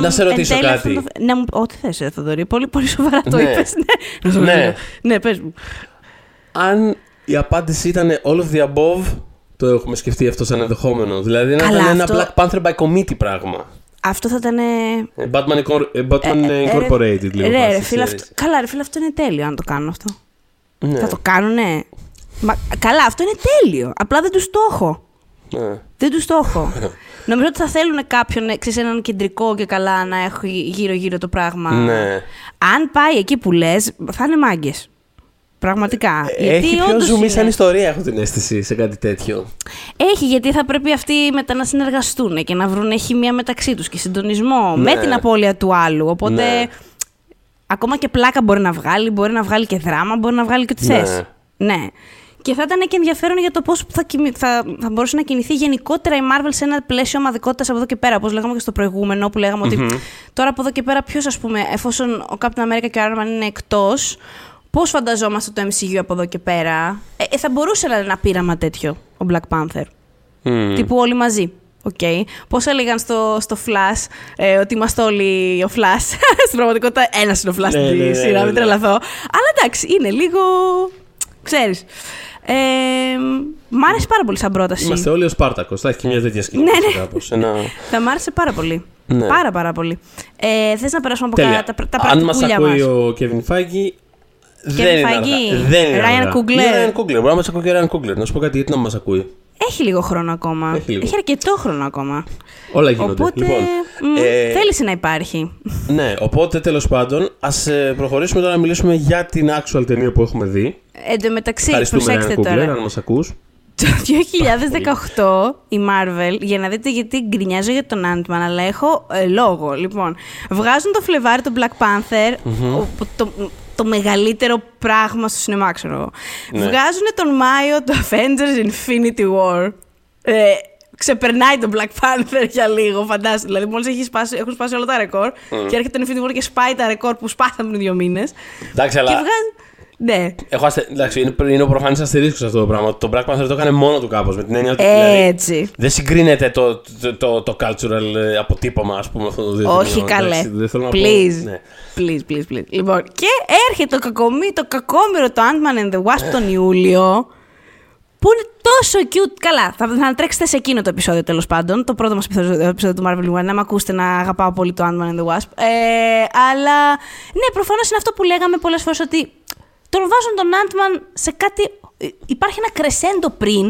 Να σε ρωτήσω κάτι. Ναι, ό,τι θες, Θοδωρή. Πολύ, πολύ σοβαρά το είπες. Ναι. Ναι, πες μου. Αν η απάντηση ήταν all of the above, το έχουμε σκεφτεί αυτό σαν ενδεχόμενο. Δηλαδή να ήταν ένα Black Panther by committee πράγμα. Αυτό θα ήταν. Batman Incorporated, λίγο. Ναι, καλά, ρε φίλε, αυτό είναι τέλειο αν το κάνουν αυτό. Ναι. Θα το κάνουνε. Καλά, αυτό είναι τέλειο. Απλά δεν τους το έχω. Ναι. Δεν τους το έχω. Νομίζω ότι θα θέλουν κάποιον, ξέρεις, έναν κεντρικό και καλά να έχει γύρω-γύρω το πράγμα. Ναι. Αν πάει εκεί που λες, θα είναι μάγκες. Πραγματικά. Έχει πιο ζουμί σαν ιστορία, έχω την αίσθηση, σε κάτι τέτοιο. Έχει, γιατί θα πρέπει αυτοί μετά να συνεργαστούν και να βρουν χημεία μεταξύ τους και συντονισμό με την απώλεια του άλλου. Οπότε ακόμα και πλάκα μπορεί να βγάλει, μπορεί να βγάλει και δράμα, μπορεί να βγάλει και ό,τι θες. Ναι. Και θα ήταν και ενδιαφέρον για το πώς θα μπορούσε να κινηθεί γενικότερα η Marvel σε ένα πλαίσιο ομαδικότητας από εδώ και πέρα. Όπως λέγαμε και στο προηγούμενο, που λέγαμε ότι τώρα από εδώ και πέρα ποιος, ας πούμε, εφόσον ο Captain America και ο Iron Man είναι εκτός. Πώς φανταζόμαστε το MCU από εδώ και πέρα. Θα μπορούσε να είναι ένα πείραμα τέτοιο ο Black Panther. Τύπου όλοι μαζί. Okay. Πώς έλεγαν στο Flash ότι είμαστε όλοι ο Flash. Στην πραγματικότητα ένας είναι ο Flash στη σειρά, μην τρελαθώ. Αλλά εντάξει, είναι λίγο... ξέρεις. Μ' άρεσε πάρα πολύ σαν πρόταση. Είμαστε όλοι ο Σπάρτακος. Θα έχει και μια τέτοια σκηνή. Θα μ' άρεσε πάρα πολύ. Ναι. Πάρα πολύ. Θες να περάσουμε από τα πρακτικούλια μας. Αν μας ακούει ο Κέβιν Φάγκη. Δεν είναι Ryan Coogler. Μπορεί να μας ακούει και Ryan Coogler. Να σου πω κάτι, γιατί να μας ακούει. Έχει λίγο χρόνο ακόμα. Έχει αρκετό χρόνο ακόμα. Όλα γίνονται. Οπότε, λοιπόν, θέληση να υπάρχει. Ναι, οπότε τέλος πάντων, ας προχωρήσουμε τώρα να μιλήσουμε για την actual ταινία που έχουμε δει. Εν τω μεταξύ, προσέξτε τώρα. Coogler, αν μας ακούς. Το 2018 η Marvel, για να δείτε γιατί γκρινιάζω για τον Ant-Man, αλλά έχω λόγο. Λοιπόν, βγάζουν το Φλεβάρι τον Black Panther, το μεγαλύτερο πράγμα στο σινεμά, ξέρω εγώ. Ναι. Βγάζουν τον Μάιο το Avengers Infinity War. Ξεπερνάει τον Black Panther για λίγο, φαντάζομαι. Δηλαδή, μόλις έχουν σπάσει όλα τα ρεκόρ και έρχεται το Infinity War και σπάει τα ρεκόρ που σπάθαμε πριν 2 μήνες. Εντάξει, αλλά. Ναι. Εντάξει, είναι προφανής αστερίσκος αυτό το πράγμα. Το Black Panther το έκανε μόνο του κάπως. Με την έννοια ότι. Έτσι. Δηλαδή, δεν συγκρίνεται το cultural αποτύπωμα, ας πούμε, αυτό το δίδυμο. Όχι, καλέ. Please. Λοιπόν, και έρχεται το κακόμοιρο το Ant-Man and the Wasp τον Ιούλιο. Που είναι τόσο cute. Καλά, θα τρέξετε σε εκείνο το επεισόδιο τέλος πάντων. Το πρώτο μας επεισόδιο του Marvel One. Να με ακούσετε να αγαπάω πολύ το Ant-Man and the Wasp. Αλλά ναι, προφανώς είναι αυτό που λέγαμε πολλές φορές ότι. Τον βάζουν τον Ant-Man σε κάτι. Υπάρχει ένα κρεσέντο πριν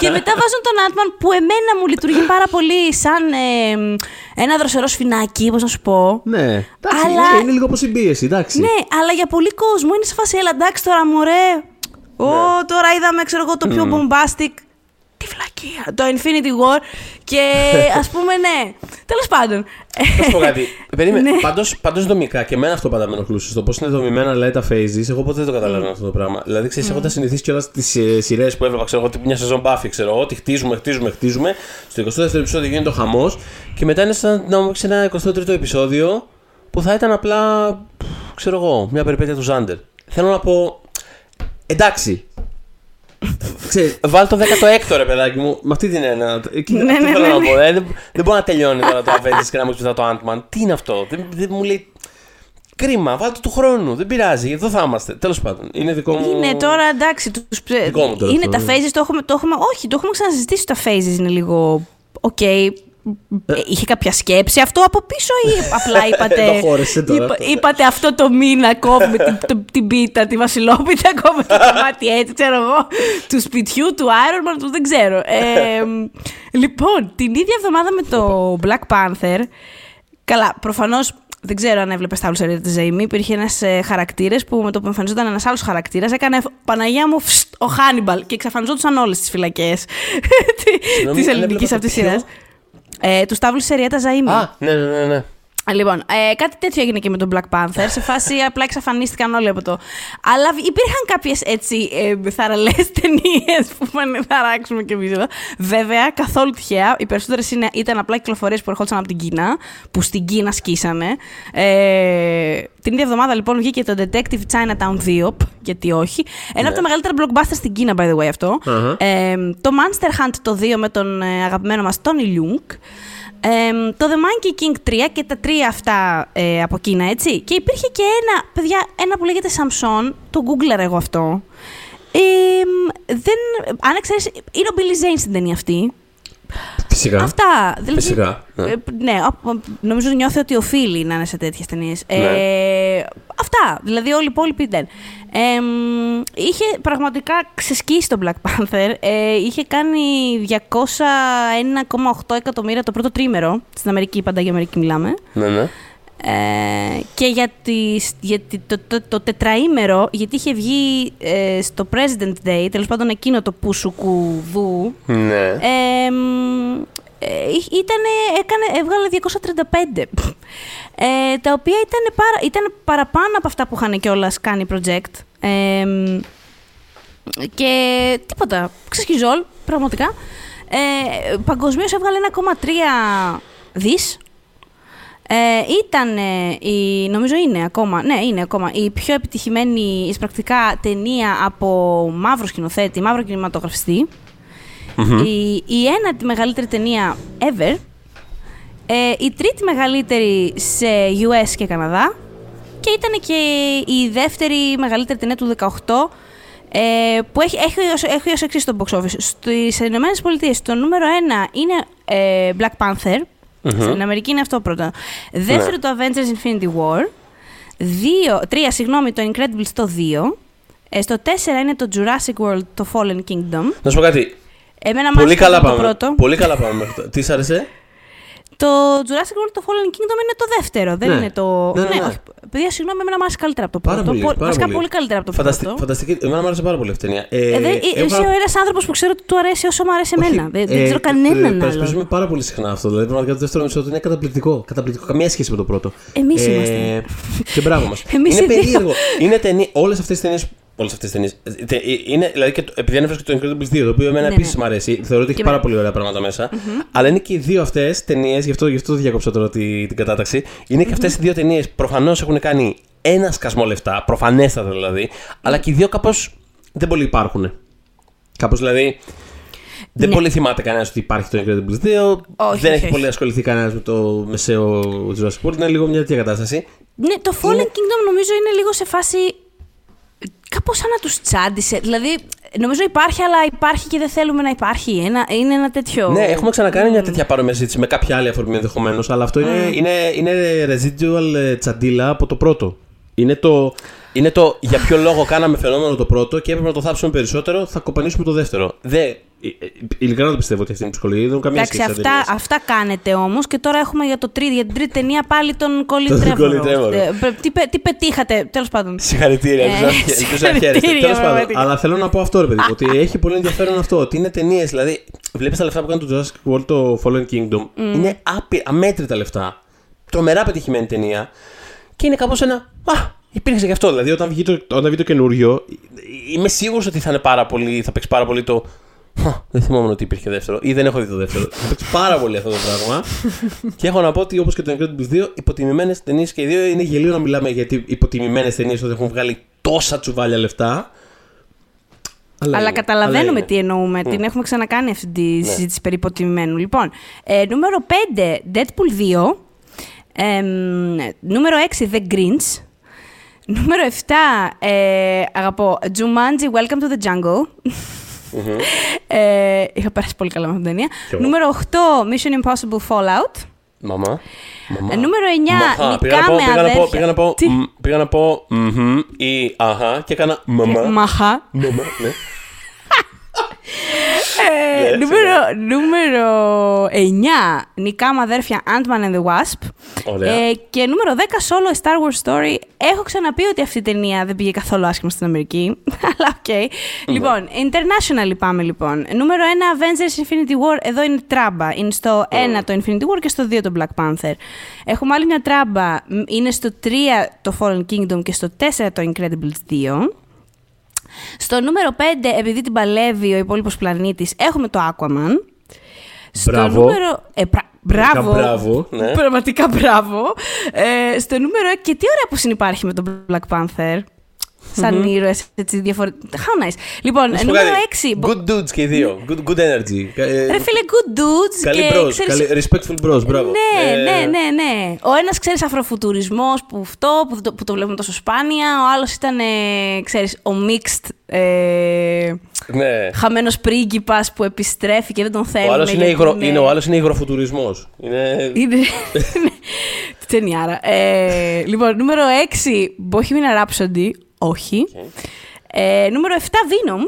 και μετά βάζουν τον Ant-Man που εμένα μου λειτουργεί πάρα πολύ σαν ένα δροσερό σφινάκι, πώς να σου πω. Ναι, εντάξει, αλλά... είναι λίγο όπως η πίεση, εντάξει. Ναι, αλλά για πολύ κόσμο είναι σε φάση, έλα εντάξει τώρα μωρέ. Τώρα είδαμε, ξέρω εγώ, το πιο bombastic. Τη φλακία, το Infinity War και ας πούμε ναι. Τέλος πάντων. Θα σου πω κάτι. Περίμενε. Πάντως δομικά και εμένα αυτό πάντα με ενοχλούσε. Το πώς είναι δομημένα λέει τα phases, εγώ ποτέ δεν το καταλαβαίνω αυτό το πράγμα. Δηλαδή, ξέρεις, έχω τα συνηθίσει κιόλας τις σειρές που έβλεπα, ξέρω εγώ, μια σεζόν Buffy, ξέρω εγώ, ότι χτίζουμε. Στο 22ο επεισόδιο γίνεται ο χαμός και μετά είναι σαν να μου έρθει ένα 23ο επεισόδιο που θα ήταν απλά, ξέρω εγώ, μια περιπέτεια του Xander. Θέλω να πω. Εντάξει. Βάλ το 16ο ρε παιδάκι μου. Με αυτή την έννοια. Δεν μπορώ να τελειώνει τώρα το Avengers και να μου πει μετά το Ant-Man. Τι είναι αυτό. Δεν μου λέει. Κρίμα, βάλ το του χρόνου. Δεν πειράζει, εδώ θα είμαστε. Τέλος πάντων. Είναι δικό μου. Είναι τώρα εντάξει. Είναι τα phases, το έχουμε. Όχι, το έχουμε ξαναζητήσει. Τα phases είναι λίγο. Οκ. Είχε κάποια σκέψη αυτό από πίσω ή απλά είπατε. Είπατε αυτό το μήνα κόβουμε την πίτα, τη βασιλόπιτα, κόβουμε το κομμάτι έτσι, ξέρω εγώ, του σπιτιού, του Iron Man, του δεν ξέρω. Λοιπόν, την ίδια εβδομάδα με το Black Panther, καλά, προφανώς Δεν ξέρω αν έβλεπες τα άλλους σερία της Ζέιμι. Υπήρχε ένας χαρακτήρας που με το που εμφανιζόταν ένας άλλος χαρακτήρας έκανε Παναγία μου ο Χάνιμπαλ και εξαφανιζόντουσαν όλες τις φυλακές της ελληνικής αυτής σειράς. Του τάβλου σερία τα Ζέιμι. Α, ναι. Λοιπόν, κάτι τέτοιο έγινε και με τον Black Panther. Σε φάση απλά εξαφανίστηκαν όλοι από το. Αλλά υπήρχαν κάποιες έτσι θαραλές ταινίες που πάνε να ράξουμε κι εμείς εδώ. Βέβαια, καθόλου τυχαία. Οι περισσότερες ήταν απλά κυκλοφορίες που ερχόντουσαν από την Κίνα, που στην Κίνα σκίσανε. Την ίδια εβδομάδα λοιπόν βγήκε το Detective Chinatown 2, γιατί όχι. Ένα από τα μεγαλύτερα blockbuster στην Κίνα, by the way, αυτό. Uh-huh. Το Monster Hunt το 2 με τον αγαπημένο μας Τόνι Λιούγκ. Το The Monkey King 3 και τα τρία αυτά από Κίνα, έτσι. Και υπήρχε και ένα που λέγεται Samson, το Googler εγώ αυτό. Αν ξέρεις, είναι ο Billy Zane στην ταινία αυτή. Φυσικά. Αυτά. Δηλαδή, φυσικά. Ναι, νομίζω νιώθω ότι οφείλει να είναι σε τέτοιες ταινίες. Ναι. Αυτά. Δηλαδή, όλοι οι υπόλοιποι δεν. Είχε πραγματικά ξεσκίσει τον Black Panther. Είχε κάνει 201,8 εκατομμύρια το πρώτο τρίμερο. Στην Αμερική, πάντα για Αμερική μιλάμε. Ναι. Και γιατί το τετραήμερο, γιατί είχε βγει στο President Day, τέλος πάντων εκείνο το πουσουκουδού, ναι. Έβγαλε 235, τα οποία ήταν παραπάνω από αυτά που είχαν κιόλας κάνει project. Και τίποτα, ξεσκιζόλ, πραγματικά. Παγκοσμίως έβγαλε 1,3 δις. Είναι ακόμα η πιο επιτυχημένη εισπρακτικά ταινία από μαύρο σκηνοθέτη, μαύρο κινηματογραφιστή. Mm-hmm. Η ένατη μεγαλύτερη ταινία ever. Η τρίτη μεγαλύτερη σε US και Καναδά. Και ήταν και η δεύτερη μεγαλύτερη ταινία του 2018, που έχει ως εξής το box office. Στις Ηνωμένες Πολιτείες το νούμερο 1 είναι Black Panther. Mm-hmm. Στην Αμερική είναι αυτό πρώτα. Δεύτερο το Avengers Infinity War. Τρία, το Incredibles το 2. Στο 4 είναι το Jurassic World, το Fallen Kingdom. Να σου πω κάτι. Εμένα πολύ καλά πάμε. Πολύ καλά πάμε. Τι σ' άρεσε? Το Jurassic World, το Fallen Kingdom είναι το δεύτερο. Δεν είναι το. Ναι. Παιδιά, συγγνώμη, εμένα μου άρεσε καλύτερα από το πρώτο. Βασικά πολύ καλύτερα από το πρώτο. Φανταστική. Εμένα μου άρεσε πάρα πολύ αυτή η ταινία. Είσαι ο ένας άνθρωπος που ξέρω ότι του αρέσει όσο μου αρέσει εμένα. Δεν ξέρω κανέναν άλλο. Προσπαθούμε πάρα πολύ συχνά αυτό. Δηλαδή, πραγματικά το δεύτερο μισό είναι καταπληκτικό. Καμία σχέση με το πρώτο. Εμείς είμαστε. Και μπράβο μας. Είναι περίεργο. Όλες αυτές τις ταινίες. Όλες αυτές τις ταινίες. Δηλαδή, επειδή ανέφερα και το Incredibles 2, το οποίο εμένα επίσης μου αρέσει, θεωρώ ότι έχει πάρα πολύ ωραία πράγματα μέσα. Αλλά είναι και οι δύο αυτές ταινίες, γι' αυτό διακόψα τώρα την κατάταξη. Είναι και αυτές οι δύο ταινίες προφανώς έχουν κάνει ένα σκασμό λεφτά, προφανέστατα δηλαδή, αλλά και οι δύο κάπως δεν πολύ υπάρχουν. Κάπως δηλαδή. Δεν πολύ θυμάται κανένας ότι υπάρχει το Incredibles 2. Δεν έχει πολύ ασχοληθεί κανένας με το μεσαίο Jurassic World. Είναι λίγο μια τέτοια κατάσταση. Ναι, το Fallen Kingdom νομίζω είναι λίγο σε φάση. Κάπως σαν να τους τσάντισε. Δηλαδή, νομίζω υπάρχει, αλλά υπάρχει και δεν θέλουμε να υπάρχει. Είναι ένα τέτοιο. Ναι, έχουμε ξανακάνει μια τέτοια παρόμοια συζήτηση με κάποια άλλη αφορμή ενδεχομένως, αλλά αυτό είναι residual τσαντίλα από το πρώτο. Είναι το για ποιο λόγο κάναμε φαινόμενο το πρώτο και έπρεπε να το θάψουμε περισσότερο, θα κοπανίσουμε το δεύτερο. Ειλικρινά δεν πιστεύω ότι αυτή είναι η ψυχολογία. Δεν έχω καμία σχέση. Εντάξει, αυτά κάνετε όμως και τώρα έχουμε για την τρίτη ταινία πάλι τον Colin Farrell. Τι πετύχατε, τέλος πάντων. Συγχαρητήρια, τέλος πάντων. Αλλά θέλω να πω αυτό, ρε παιδί, ότι έχει πολύ ενδιαφέρον αυτό. Ότι είναι ταινίες, δηλαδή βλέπεις τα λεφτά που κάνει το Jurassic World, το Fallen Kingdom. Είναι αμέτρητα λεφτά. Τρομερά πετυχημένη ταινία. Και είναι κάπως ένα. Υπήρξε και αυτό. Δηλαδή, όταν βγει το καινούριο, είμαι σίγουρος ότι θα παίξει πάρα πολύ το. Δεν θυμόμουν ότι υπήρχε δεύτερο, ή δεν έχω δει το δεύτερο. Θα παίξει πάρα πολύ αυτό το πράγμα. Και έχω να πω ότι όπως και το Incredibles 2, υποτιμημένες ταινίες και οι δύο είναι γελίο να μιλάμε για υποτιμημένες ταινίες όταν έχουν βγάλει τόσα τσουβάλια λεφτά. Αλλά καταλαβαίνουμε τι εννοούμε. Την έχουμε ξανακάνει αυτή τη συζήτηση περί υποτιμημένου. Λοιπόν, νούμερο 5, Deadpool 2. Νούμερο 6, The Grinch. Νούμερο 7, αγαπώ, Jumanji, Welcome to the Jungle. Mm-hmm. Είχα περάσει πολύ καλά με αυτήν την ταινία. Νούμερο 8, Mission Impossible Fallout. Μαμά. Νούμερο 9, νικάμε αδέρφια. Πήγα να πω ή αχα και έκανα μαμά. Μαχα. Νούμερο 9, νικάμε αδέρφια Ant-Man and the Wasp. Και νούμερο 10, solo Star Wars Story. Έχω ξαναπεί ότι αυτή η ταινία δεν πήγε καθόλου άσχημα στην Αμερική. Αλλά οκ. Okay. Mm-hmm. Λοιπόν, international πάμε λοιπόν. Νούμερο 1, Avengers Infinity War. Εδώ είναι τράμπα. Είναι στο 1 το Infinity War και στο 2 το Black Panther. Έχουμε άλλη μια τράμπα. Είναι στο 3 το Fallen Kingdom και στο 4 το Incredibles 2. Στο νούμερο 5, επειδή την παλεύει ο υπόλοιπος πλανήτης, έχουμε το Aquaman. Στο μπράβο. Νούμερο... Μπράβο. Πραγματικά μπράβο. Στο νούμερο... Και τι ωραία που συνυπάρχει με τον Black Panther. Σαν ήρωες, έτσι, διαφορετικά. How nice. Λοιπόν, νούμερο 6. Good dudes και οι δύο. Good energy. Ρε φίλε, good dudes. Καλή bros. Respectful bros, μπράβο. Ναι. Ο ένας, ξέρεις, αφροφουτουρισμός που αυτό, που το βλέπουμε τόσο σπάνια. Ο άλλος ήταν, ξέρεις, ο mixed. Ναι. Χαμένος πρίγκιπας που επιστρέφει και δεν τον θέλει. Ο άλλος είναι υγροφουτουρισμός. Είναι. Τσενιάρα. Λοιπόν, νούμερο 6. Bohemian Rhapsody. Όχι. Okay. Νούμερο 7, Venom.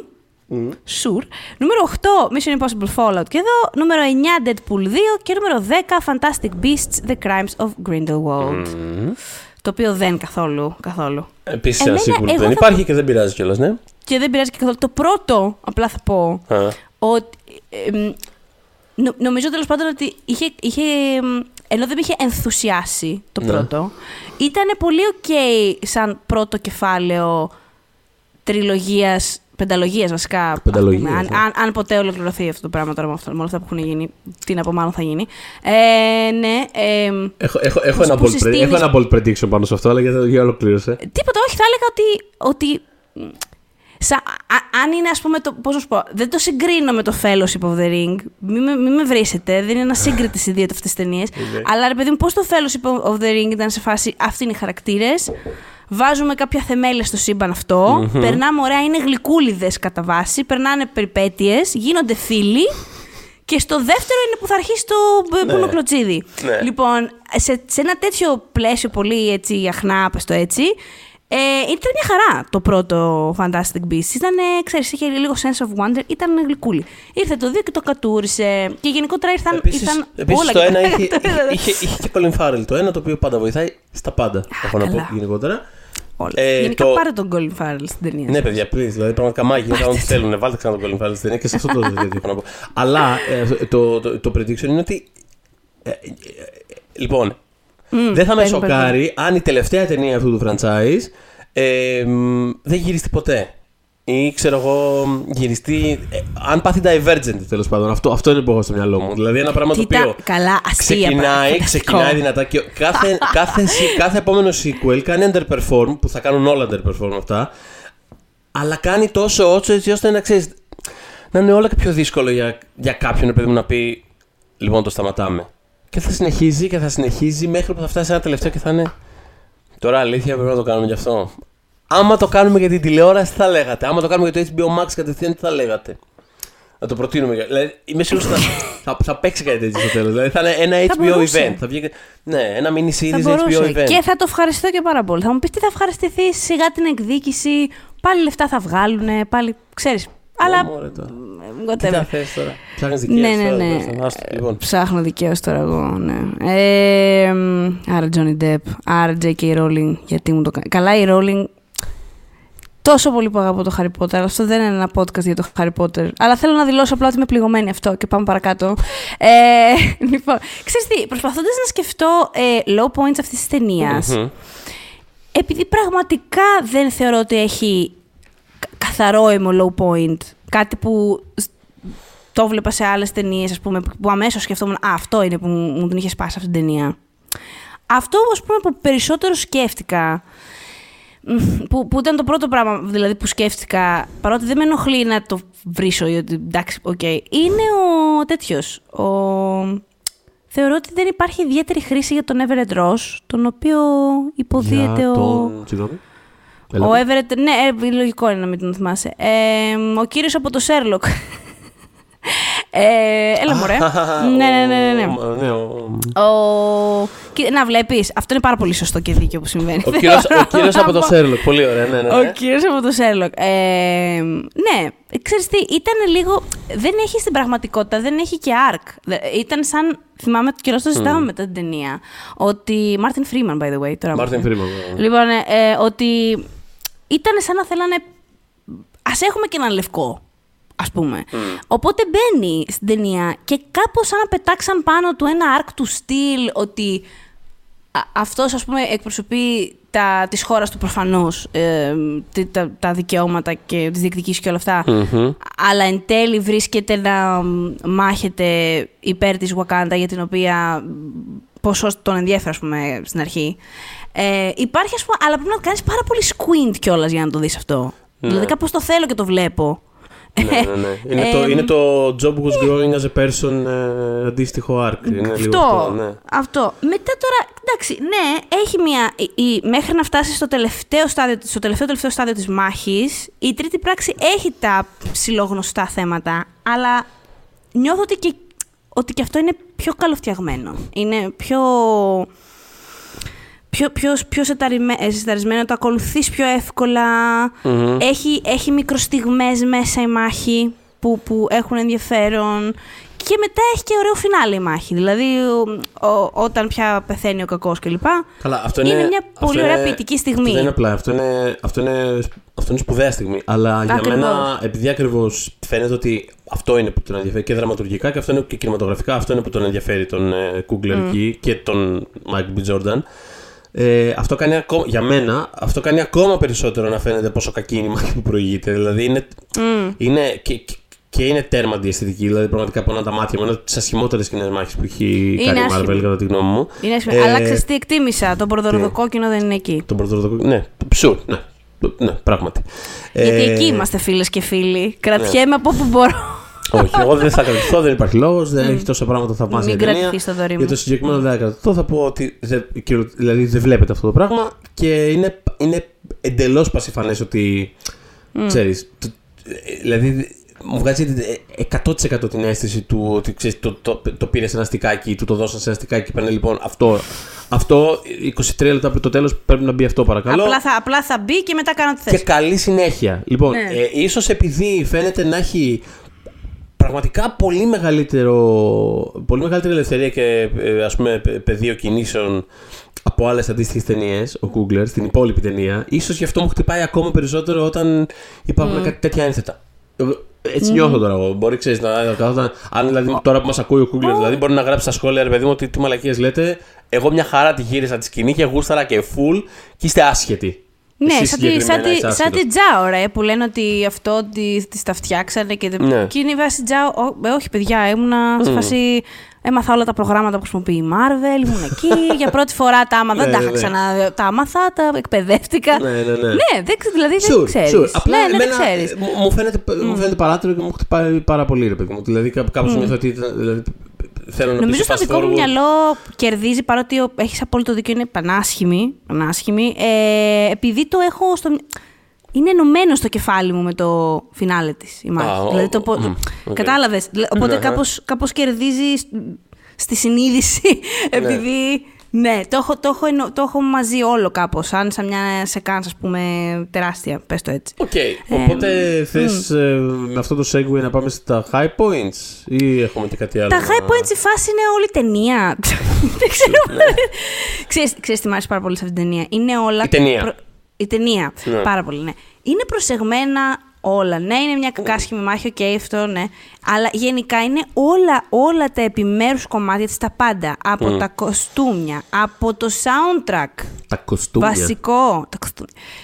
Sure. Νούμερο 8, Mission Impossible Fallout και εδώ. Νούμερο 9, Deadpool 2. Και νούμερο 10, Fantastic Beasts, The Crimes of Grindelwald. Το οποίο δεν καθόλου. Επίσης ασύγκρουτα. Δεν υπάρχει και δεν πειράζει κιόλας, ναι. Και δεν πειράζει και καθόλου. Το πρώτο, απλά θα πω, ότι νομίζω τέλος πάντων ότι είχε ενώ δεν με είχε ενθουσιάσει το πρώτο, ήταν πολύ ok σαν πρώτο κεφάλαιο τριλογίας, πενταλογίας βασικά. Πενταλογίας, αν ποτέ ολοκληρωθεί αυτό το πράγμα τώρα με όλα αυτά που έχουν γίνει, τι να πω, μάλλον θα γίνει. Ναι. Έχω ένα bold prediction πάνω σε αυτό, αλλά γιατί ολοκλήρωσε. Τίποτα, όχι, θα έλεγα ότι αν είναι, ας πούμε, πώς να σου πω, δεν το συγκρίνω με το Fellowship of the Ring. Μην με βρίσετε, δεν είναι ένα σύγκριτη οι δύο αυτές τις ταινίες. Αλλά ρε παιδί μου, πώς το Fellowship of the Ring ήταν σε φάση αυτοί είναι οι χαρακτήρες. Βάζουμε κάποια θεμέλια στο σύμπαν αυτό. Περνάμε ωραία, είναι γλυκούλιδες κατά βάση. Περνάνε περιπέτειες, γίνονται φίλοι. Και στο δεύτερο είναι που θα αρχίσει το πουνο-κλωτσίδι. Λοιπόν, σε ένα τέτοιο πλαίσιο πολύ έτσι, αχνά, πες το έτσι. Ήταν μια χαρά το πρώτο Fantastic Beasts. Ήταν, ξέρεις, είχε λίγο sense of wonder, ήταν γλυκούλη. Ήρθε το 2 και το κατούρισε. Και γενικότερα ήρθαν όλα. Το 1 είχε και Colin Farrell. Το 1 το οποίο πάντα βοηθάει στα πάντα. Έχω να πω γενικότερα. Γενικά πάρε τον Colin Farrell στην ταινία. Ναι, παιδιά, please. Δηλαδή πραγματικά μάγια. Όταν θέλουν, βάλτε ξανά τον Colin Farrell στην ταινία και σε αυτό το έχω να πω. Αλλά το prediction είναι ότι. Λοιπόν. Δεν θα με σοκάρει αν η τελευταία ταινία αυτού του franchise δεν γυριστεί ποτέ. Ή ξέρω εγώ, γυριστεί. Αν πάθει divergent, τέλος πάντων. Αυτό είναι που έχω στο μυαλό μου. Δηλαδή ένα πράγμα το οποίο ξεκινάει δυνατά και κάθε επόμενο sequel κάνει underperform, που θα κάνουν όλα underperform αυτά. Αλλά κάνει τόσο ότσο έτσι ώστε να ξέρεις, να είναι όλα και πιο δύσκολο για κάποιον παιδί μου να πει λοιπόν το σταματάμε. Και θα συνεχίζει μέχρι που θα φτάσει ένα τελευταίο και θα είναι. Τώρα αλήθεια πρέπει να το κάνουμε γι' αυτό. Άμα το κάνουμε για την τηλεόραση, θα λέγατε. Άμα το κάνουμε για το HBO Max κατευθείαν, θα λέγατε. Να το προτείνουμε. Δηλαδή, είμαι σίγουρος ότι θα παίξει κάτι τέτοιο στο τέλος. Δηλαδή, θα είναι ένα HBO event. Ναι, ένα mini series HBO event. Και θα το ευχαριστώ και πάρα πολύ. Θα μου πει τι θα ευχαριστηθεί, σιγά την εκδίκηση. Πάλι λεφτά θα βγάλουν. Πάλι ξέρεις. Αλλά. Τι θα θες τώρα. Ψάχνεις δικαίως τώρα. Ψάχνω δικαίως τώρα εγώ, ναι. Άρα Johnny Depp, άρα J.K. Rowling, γιατί μου το κάνει. Καλά η Rowling, τόσο πολύ που αγαπώ το Harry Potter, αλλά αυτό δεν είναι ένα podcast για το Harry Potter. Αλλά θέλω να δηλώσω απλά ότι είμαι πληγωμένη αυτό και πάμε παρακάτω. Λοιπόν, ξέρεις τι, προσπαθώντας να σκεφτώ low points αυτής της ταινίας, επειδή πραγματικά δεν θεωρώ ότι έχει καθαρόαιμο low point, κάτι που το βλέπα σε άλλες ταινίες, ας πούμε, που αμέσως σκεφτόμουν αυτό είναι που μου την είχε σπάσει αυτή την ταινία. Αυτό, ας πούμε, που περισσότερο σκέφτηκα, που ήταν το πρώτο πράγμα δηλαδή, που σκέφτηκα, παρότι δεν με ενοχλεί να το βρίσω ή ότι εντάξει, okay, είναι ο τέτοιος. Θεωρώ ότι δεν υπάρχει ιδιαίτερη χρήση για τον Everett Ross, τον οποίο υποδίεται Ο Everett, ναι, λογικό είναι να μην τον θυμάσαι. Ο κύριος από το Sherlock. Έλα μωρέ. Ναι. Να βλέπεις, αυτό είναι πάρα πολύ σωστό και δίκαιο που συμβαίνει. Ο κύριος από το Sherlock. Πολύ ωραία, ναι. Ο κύριος από το Sherlock. Ναι, ξέρεις τι, ήταν λίγο. Δεν έχει στην πραγματικότητα, δεν έχει και arc. Ήταν σαν. Θυμάμαι και όλο το συζητάμε μετά την ταινία. Ότι. Μάρτιν Φρήμαν, by the way. Μάρτιν Φρήμαν. Λοιπόν, ότι ήταν σαν να θέλανε. Ας έχουμε και έναν λευκό. Ας πούμε. Οπότε μπαίνει στην ταινία και κάπως σαν να πετάξαν πάνω του ένα arc του στυλ ότι αυτός, ας πούμε, εκπροσωπεί της χώρας του προφανώς, τα δικαιώματα και τις διεκδικήσεις και όλα αυτά, αλλά εν τέλει βρίσκεται να μάχεται υπέρ της Wakanda για την οποία πόσο τον ενδιέφερε, ας πούμε, στην αρχή. Υπάρχει, ας πούμε, αλλά πρέπει να κάνεις πάρα πολύ squint κιόλας για να το δεις αυτό. Ναι. Δηλαδή κάπως το θέλω και το βλέπω. Ναι. Είναι το job was growing as a person αντίστοιχο arc. Είναι αυτό. Μετά τώρα, εντάξει, ναι, έχει μια. Μέχρι να φτάσει στο τελευταίο στάδιο της μάχης, η τρίτη πράξη έχει τα ψιλογνωστά θέματα, αλλά νιώθω ότι και αυτό είναι πιο καλοφτιαγμένο. Είναι πιο σεταρισμένο, το ακολουθείς πιο εύκολα. Έχει μικροστιγμές μέσα η μάχη που έχουν ενδιαφέρον. Και μετά έχει και ωραίο φινάλε η μάχη. Δηλαδή, όταν πια πεθαίνει ο κακός κλπ. Είναι μια πολύ ωραία ποιητική στιγμή. Δεν είναι απλά. Αυτό είναι σπουδαία στιγμή. Αλλά για μένα, επειδή ακριβώς φαίνεται ότι αυτό είναι που τον ενδιαφέρει και δραματουργικά και αυτό είναι και κινηματογραφικά, αυτό είναι που τον ενδιαφέρει τον Coogler εκεί και τον Michael B. Jordan. Αυτό κάνει ακόμα, για μένα, αυτό κάνει ακόμα περισσότερο να φαίνεται πόσο κακή είναι η μάχη που προηγείται. Δηλαδή είναι και είναι τέρμα αντιαισθητική. Δηλαδή, πραγματικά πονά τα μάτια μου. Είναι από τις ασχημότερες κοινές μάχες που έχει κάνει η Marvel, κατά τη γνώμη μου. Αλλά ξέρεις τι εκτίμησα, το πορτορδοκόκκινο δεν είναι εκεί. Το πορτορδοκόκκινο, ναι, sure, ναι, πράγματι. Γιατί εκεί είμαστε φίλες και φίλοι. Κρατιέμαι από όπου μπορώ. Όχι, εγώ δεν θα κρατηθώ, δεν υπάρχει λόγος, δεν έχει τόσα πράγματα θα πάνε στην ταινία. Για το συγκεκριμένο δεν θα κρατηθώ, θα πω ότι δηλαδή δεν βλέπετε αυτό το πράγμα και είναι εντελώς πασιφανές ότι, ξέρεις, δηλαδή μου βγάζει 100% την αίσθηση του ότι ξέρεις, το πήρε σε ένα στικάκι, του το δώσαν σε ένα στικάκι, παίρνει λοιπόν αυτό 23 λεπτά πριν το τέλος πρέπει να μπει αυτό παρακαλώ. Απλά θα μπει και μετά κάνω τη θέση. Και καλή συνέχεια. Λοιπόν, ίσως επειδή φαίνεται να έχει πραγματικά πολύ μεγαλύτερη ελευθερία και ας πούμε πεδίο κινήσεων από άλλες αντίστοιχες ταινίες, ο Coogler στην υπόλοιπη ταινία, ίσως γι' αυτό μου χτυπάει ακόμα περισσότερο όταν υπάρχουν κάτι τέτοια ένθετα. Έτσι νιώθω τώρα εγώ. Μπορεί, ξέρεις, αν δηλαδή τώρα που μας ακούει ο Coogler, δηλαδή μπορεί να γράψει στα σχόλια, ρε παιδί μου, ότι τι μαλακίες λέτε. Εγώ μια χαρά τη γύρισα τη σκηνή και γούσταρα και full και είστε άσχετοι. Ναι, σαν την Τζάο, ρε, που λένε ότι αυτό τη τα φτιάξανε και δεν. Ναι. Και είναι η βάση Τζάο. Όχι, παιδιά, ήμουνα σε φάση. Έμαθα όλα τα προγράμματα που χρησιμοποιεί η Marvel, ήμουν εκεί. Για πρώτη φορά τα άμα, δεν τα είχα ξανά. Τα άμαθα, τα εκπαιδεύτηκα. Ναι, δηλαδή δεν ξέρεις. Απλά μου φαίνεται παράτερο και μου χτυπάει πάρα πολύ, ρε παιδί μου. Δηλαδή κάπως νιώθω ότι. Νομίζω στο δικό μου μυαλό κερδίζει, παρότι έχεις απόλυτο δίκιο, είναι πανάσχημη. Επειδή το έχω είναι ενωμένο στο κεφάλι μου με το φινάλε της η μάχη. Δηλαδή κατάλαβες. Οπότε κάπως κερδίζει στη συνείδηση, επειδή ναι, το έχω μαζί όλο κάπως, αν σαν μια σεκάνς, ας πούμε, τεράστια, πες το έτσι. Οκ, οπότε θες με αυτό το segue να πάμε στα high points ή έχουμε και κάτι άλλο? Τα high points η φάση είναι όλη ταινία. Δεν ξέρω. Ξέρεις τι μ' άρεσε πάρα πολύ σε αυτή την ταινία? Είναι όλα. Η ταινία, πάρα πολύ, ναι. Είναι προσεγμένα όλα, ναι, είναι μια κακάσχημη μάχη, οκ, αυτό, ναι. Αλλά γενικά είναι όλα τα επιμέρους κομμάτια της, τα πάντα. Από τα κοστούμια, από το soundtrack. Τα κοστούμια. Βασικό.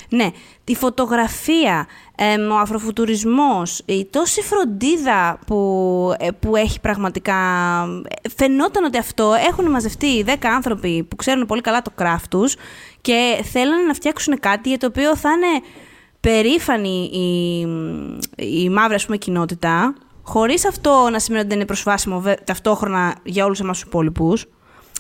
Ναι, τη φωτογραφία, ο αφροφουτουρισμός, η τόση φροντίδα που έχει πραγματικά. Φαινόταν ότι αυτό έχουν μαζευτεί 10 άνθρωποι που ξέρουν πολύ καλά το craft τους και θέλανε να φτιάξουν κάτι για το οποίο θα είναι περήφανη η μαύρη, ας πούμε, κοινότητα, χωρίς αυτό να σημαίνει ότι δεν είναι προσβάσιμο ταυτόχρονα για όλους εμάς τους υπόλοιπους,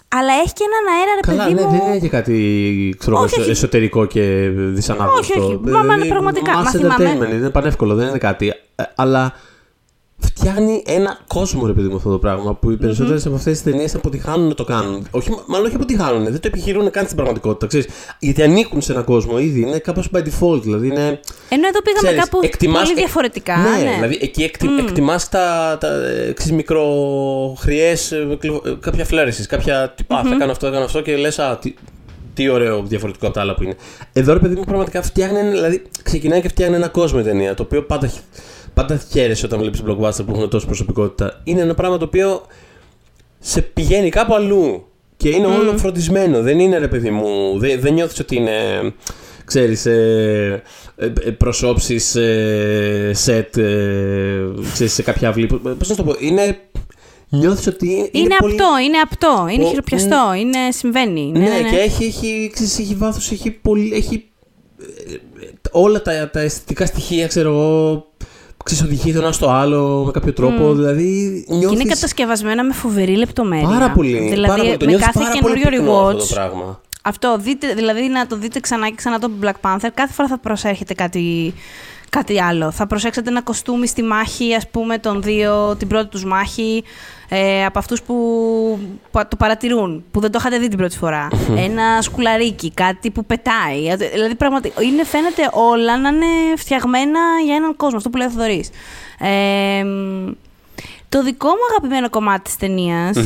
αλλά έχει και έναν αέρα, ρε παιδί μου. Καλά, δεν είναι και κάτι εσωτερικό και δυσανάγνωστο. Όχι, μα είναι πραγματικά. Μας entertainment, είναι πανεύκολο, δεν είναι κάτι. Αλλά φτιάχνει ένα κόσμο, ρε παιδί μου, αυτό το πράγμα. Που οι περισσότερες από αυτές τις ταινίες αποτυχάνουν να το κάνουν. Όχι, μάλλον όχι αποτυχάνουν, δεν το επιχειρούν καν στην πραγματικότητα. Ξέρεις, γιατί ανήκουν σε έναν κόσμο ήδη, είναι κάπως by default. Δηλαδή είναι, ενώ εδώ πήγαμε ξέρεις, κάπου εκτιμάς, πολύ διαφορετικά. Ναι, ναι. Δηλαδή εκεί εκτιμάς τα μικροχριές, κάποια φλέρεσης, κάποια τυπά. Θα κάνω αυτό, θα κάνω αυτό και λες, τι ωραίο διαφορετικό από τα άλλα που είναι. Εδώ ρε παιδί μου πραγματικά φτιάχνει, δηλαδή ξεκινάει και φτιάχνει ένα κόσμο η ταινία. Το οποίο πάντα χαίρεσαι όταν βλέπεις blockbuster που έχουν τόση προσωπικότητα. Είναι ένα πράγμα το οποίο σε πηγαίνει κάπου αλλού. Και είναι όλο φροντισμένο. Δεν είναι ρε παιδί μου. Δεν νιώθεις ότι είναι. Ξέρεις, προσώψεις, σετ, ξέρεις, σε κάποια αυλή. Πώς να το πω. Είναι. Νιώθεις ότι είναι απτό, είναι χειροπιαστό, είναι συμβαίνει. Ναι, ναι, ναι. Και έχει βάθος, έχει όλα τα αισθητικά στοιχεία, ξέρω εγώ, ξεσοδηγεί το ένα στο άλλο με κάποιο τρόπο. Δηλαδή, νιώθεις... Είναι κατασκευασμένα με φοβερή λεπτομέρεια. Πάρα πολύ. Δηλαδή, πάρα πολύ. Με κάθε καινούριο rewatch. Αυτό το πράγμα. Αυτό, δείτε, δηλαδή να το δείτε ξανά και ξανά το Black Panther, κάθε φορά θα προσέρχεται κάτι άλλο. Θα προσέξετε ένα κοστούμι στη μάχη, ας πούμε, των δύο, την πρώτη τους μάχη, από αυτούς που το παρατηρούν, που δεν το είχατε δει την πρώτη φορά. Ένα σκουλαρίκι, κάτι που πετάει. Δηλαδή, πραγματικά, φαίνεται όλα να είναι φτιαγμένα για έναν κόσμο, αυτό που λέει ο Θοδωρής. Το δικό μου αγαπημένο κομμάτι της ταινίας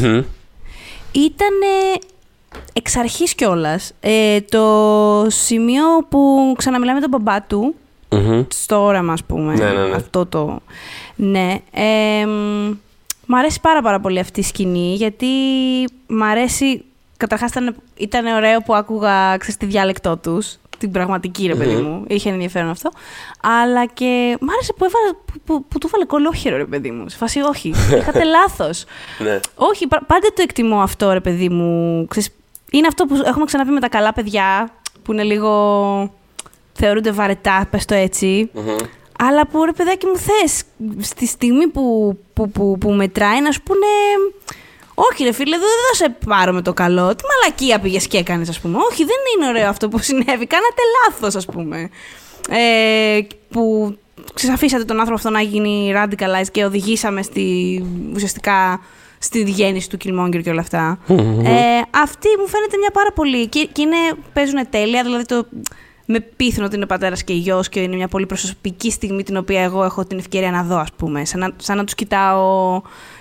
ήταν... Εξ αρχής κιόλας, το σημείο που ξαναμιλάει με τον μπαμπά του, στο όραμα, ας πούμε, ναι. Αυτό το... Ναι, μ' αρέσει πάρα πολύ αυτή η σκηνή, γιατί μ' αρέσει... Καταρχάς ήταν ωραίο που άκουγα, ξέρεις, τη διάλεκτό τους, την πραγματική, ρε παιδί μου, είχε ενδιαφέρον αυτό, αλλά και μ' άρεσε που του βάλε κολόχερο, ρε παιδί μου, σε φάση όχι, είχατε λάθος. Όχι, πάντα το εκτιμώ αυτό, ρε παιδί μου, ξέρεις, είναι αυτό που έχουμε ξαναπεί με τα καλά παιδιά, που είναι λίγο... θεωρούνται βαρετά, πες το έτσι. Αλλά που, ρε παιδάκι μου, θες στη στιγμή που μετράει να σου πούνε... Όχι, ρε φίλε, δεν θα σε πάρω με το καλό. Τι μαλακία πήγες και έκανες, ας πούμε. Όχι, δεν είναι ωραίο αυτό που συνέβη. Κάνατε λάθος, ας πούμε. Που ξεσαφίσατε τον άνθρωπο αυτό να γίνει radicalized και οδηγήσαμε ουσιαστικά στη γέννηση του Killmonger και όλα αυτά. Αυτή μου φαίνεται μια πάρα πολύ. Και παίζουν τέλεια, δηλαδή με πείθουν ότι είναι ο πατέρας και γιος και είναι μια πολύ προσωπική στιγμή την οποία εγώ έχω την ευκαιρία να δω, ας πούμε. Σαν να τους κοιτάω,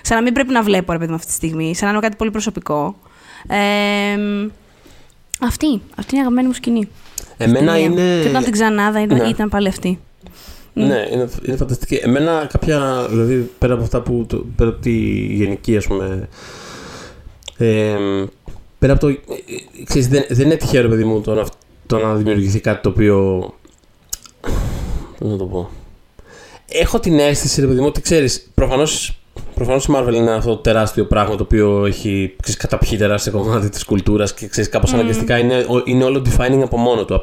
σαν να μην πρέπει να βλέπω, ρε παιδί μου, αυτή τη στιγμή, σαν να είναι κάτι πολύ προσωπικό. Αυτή είναι η αγαπημένη μου σκηνή. Εμένα είναι... Και όταν την ξανάδα ήταν πάλι αυτή. Ναι, είναι φανταστική. Εμένα κάποια, δηλαδή πέρα από αυτά που... πέρα από τη γενική, ας πούμε... πέρα από το... Ξέρεις, δεν είναι τυχαίο, ρε παιδί μου, το να δημιουργηθεί κάτι το οποίο... Πώς να το πω... Έχω την αίσθηση, ρε παιδί μου, ότι ξέρεις, προφανώς η Marvel είναι αυτό το τεράστιο πράγμα το οποίο έχει, ξέρεις, καταπιεί τεράστιο κομμάτι της κουλτούρας και ξέρεις, κάπως αναγκαστικά είναι όλο defining από μόνο του.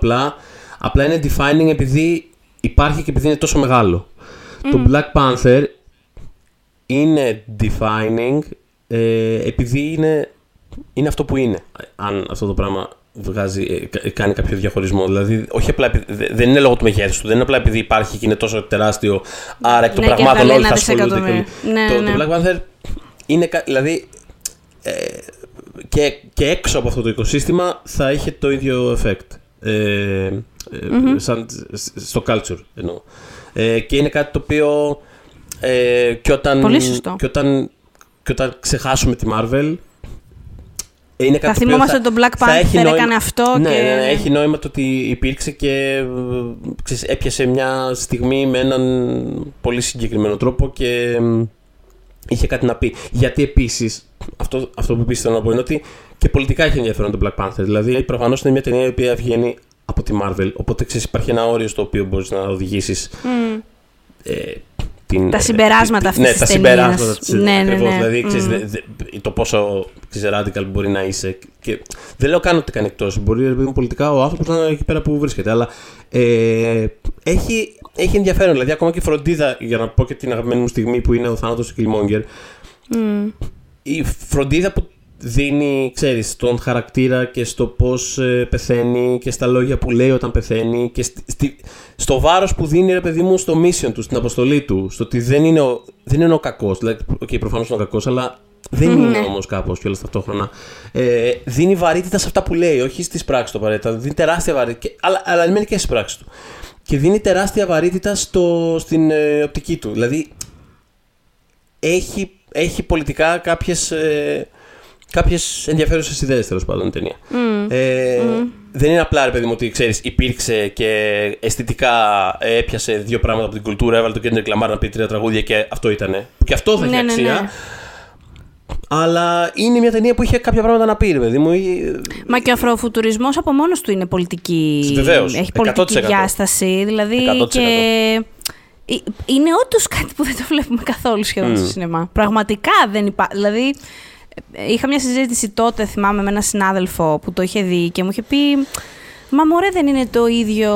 Απλά είναι defining επειδή υπάρχει και επειδή είναι τόσο μεγάλο. Το Black Panther είναι defining επειδή είναι αυτό που είναι. Αν αυτό το πράγμα... κάνει κάποιο διαχωρισμό. Δηλαδή, όχι απλά επειδή, δεν είναι λόγω του μεγέθους του, δεν είναι απλά επειδή υπάρχει και είναι τόσο τεράστιο. Άρα εκ των πραγμάτων όλοι θα ασχολούνται. Το Black Panther είναι. Δηλαδή, και έξω από αυτό το οικοσύστημα θα είχε το ίδιο effect. Σαν, στο culture εννοώ. Και είναι κάτι το οποίο. Και όταν ξεχάσουμε τη Marvel. Θα θυμόμαστε ότι το Black Panther έκανε αυτό. Ναι, έχει νόημα το ότι υπήρξε και ξέρεις, έπιασε μια στιγμή με έναν πολύ συγκεκριμένο τρόπο και είχε κάτι να πει. Γιατί επίσης, αυτό που επίσης θέλω να πω είναι ότι και πολιτικά έχει ενδιαφέρον το Black Panther. Δηλαδή, προφανώς είναι μια ταινία η οποία βγαίνει από τη Marvel. Οπότε ξέρεις, υπάρχει ένα όριο στο οποίο μπορείς να οδηγήσεις. Τα συμπεράσματα αυτής της ταινίας. Δηλαδή, ξέρεις, το πόσο radical μπορεί να είσαι. Και δεν λέω καν ότι κάνει εκτός. Μπορεί πολιτικά ο άνθρωπος να είναι εκεί πέρα που βρίσκεται. Αλλά έχει ενδιαφέρον. Δηλαδή, ακόμα και φροντίδα, για να πω και την αγαπημένη μου στιγμή που είναι ο θάνατος του Killmonger. Η φροντίδα που δίνει, ξέρεις, τον χαρακτήρα και στο πώς πεθαίνει και στα λόγια που λέει όταν πεθαίνει και στο βάρος που δίνει, ρε παιδί μου, στο mission του, στην αποστολή του, στο ότι δεν είναι ο κακός, δηλαδή, okay, προφανώς είναι ο κακός, αλλά δεν είναι όμως κάπως κιόλας ταυτόχρονα. Δίνει βαρύτητα σε αυτά που λέει, όχι στις πράξεις του απαραίτητα, δίνει τεράστια βαρύτητα, αλλά είναι και στις πράξεις του. Και δίνει τεράστια βαρύτητα στην οπτική του, δηλαδή έχει πολιτικά κάποιες ενδιαφέρουσες ιδέες, τέλος πάντων, η ταινία. Δεν είναι απλά, ρε παιδί μου, ότι ξέρεις, υπήρξε και αισθητικά έπιασε δύο πράγματα από την κουλτούρα, έβαλε τον Κέντρικ Λαμάρ να πει 3 τραγούδια και αυτό ήτανε. Και αυτό θα έχει αξία. Ναι. Αλλά είναι μια ταινία που είχε κάποια πράγματα να πει, ρε παιδί μου. Μα και ο αφροφουτουρισμός από μόνος του είναι πολιτική. Βεβαίως. Έχει πολιτική 100%. Διάσταση. Δηλαδή 100%. Και... είναι όντως κάτι που δεν το βλέπουμε καθόλου σχεδόν στο σινεμά. Πραγματικά δεν υπάρχει. Δηλαδή, είχα μια συζήτηση τότε, θυμάμαι, με έναν συνάδελφο που το είχε δει και μου είχε πει: μα μωρέ, δεν είναι το ίδιο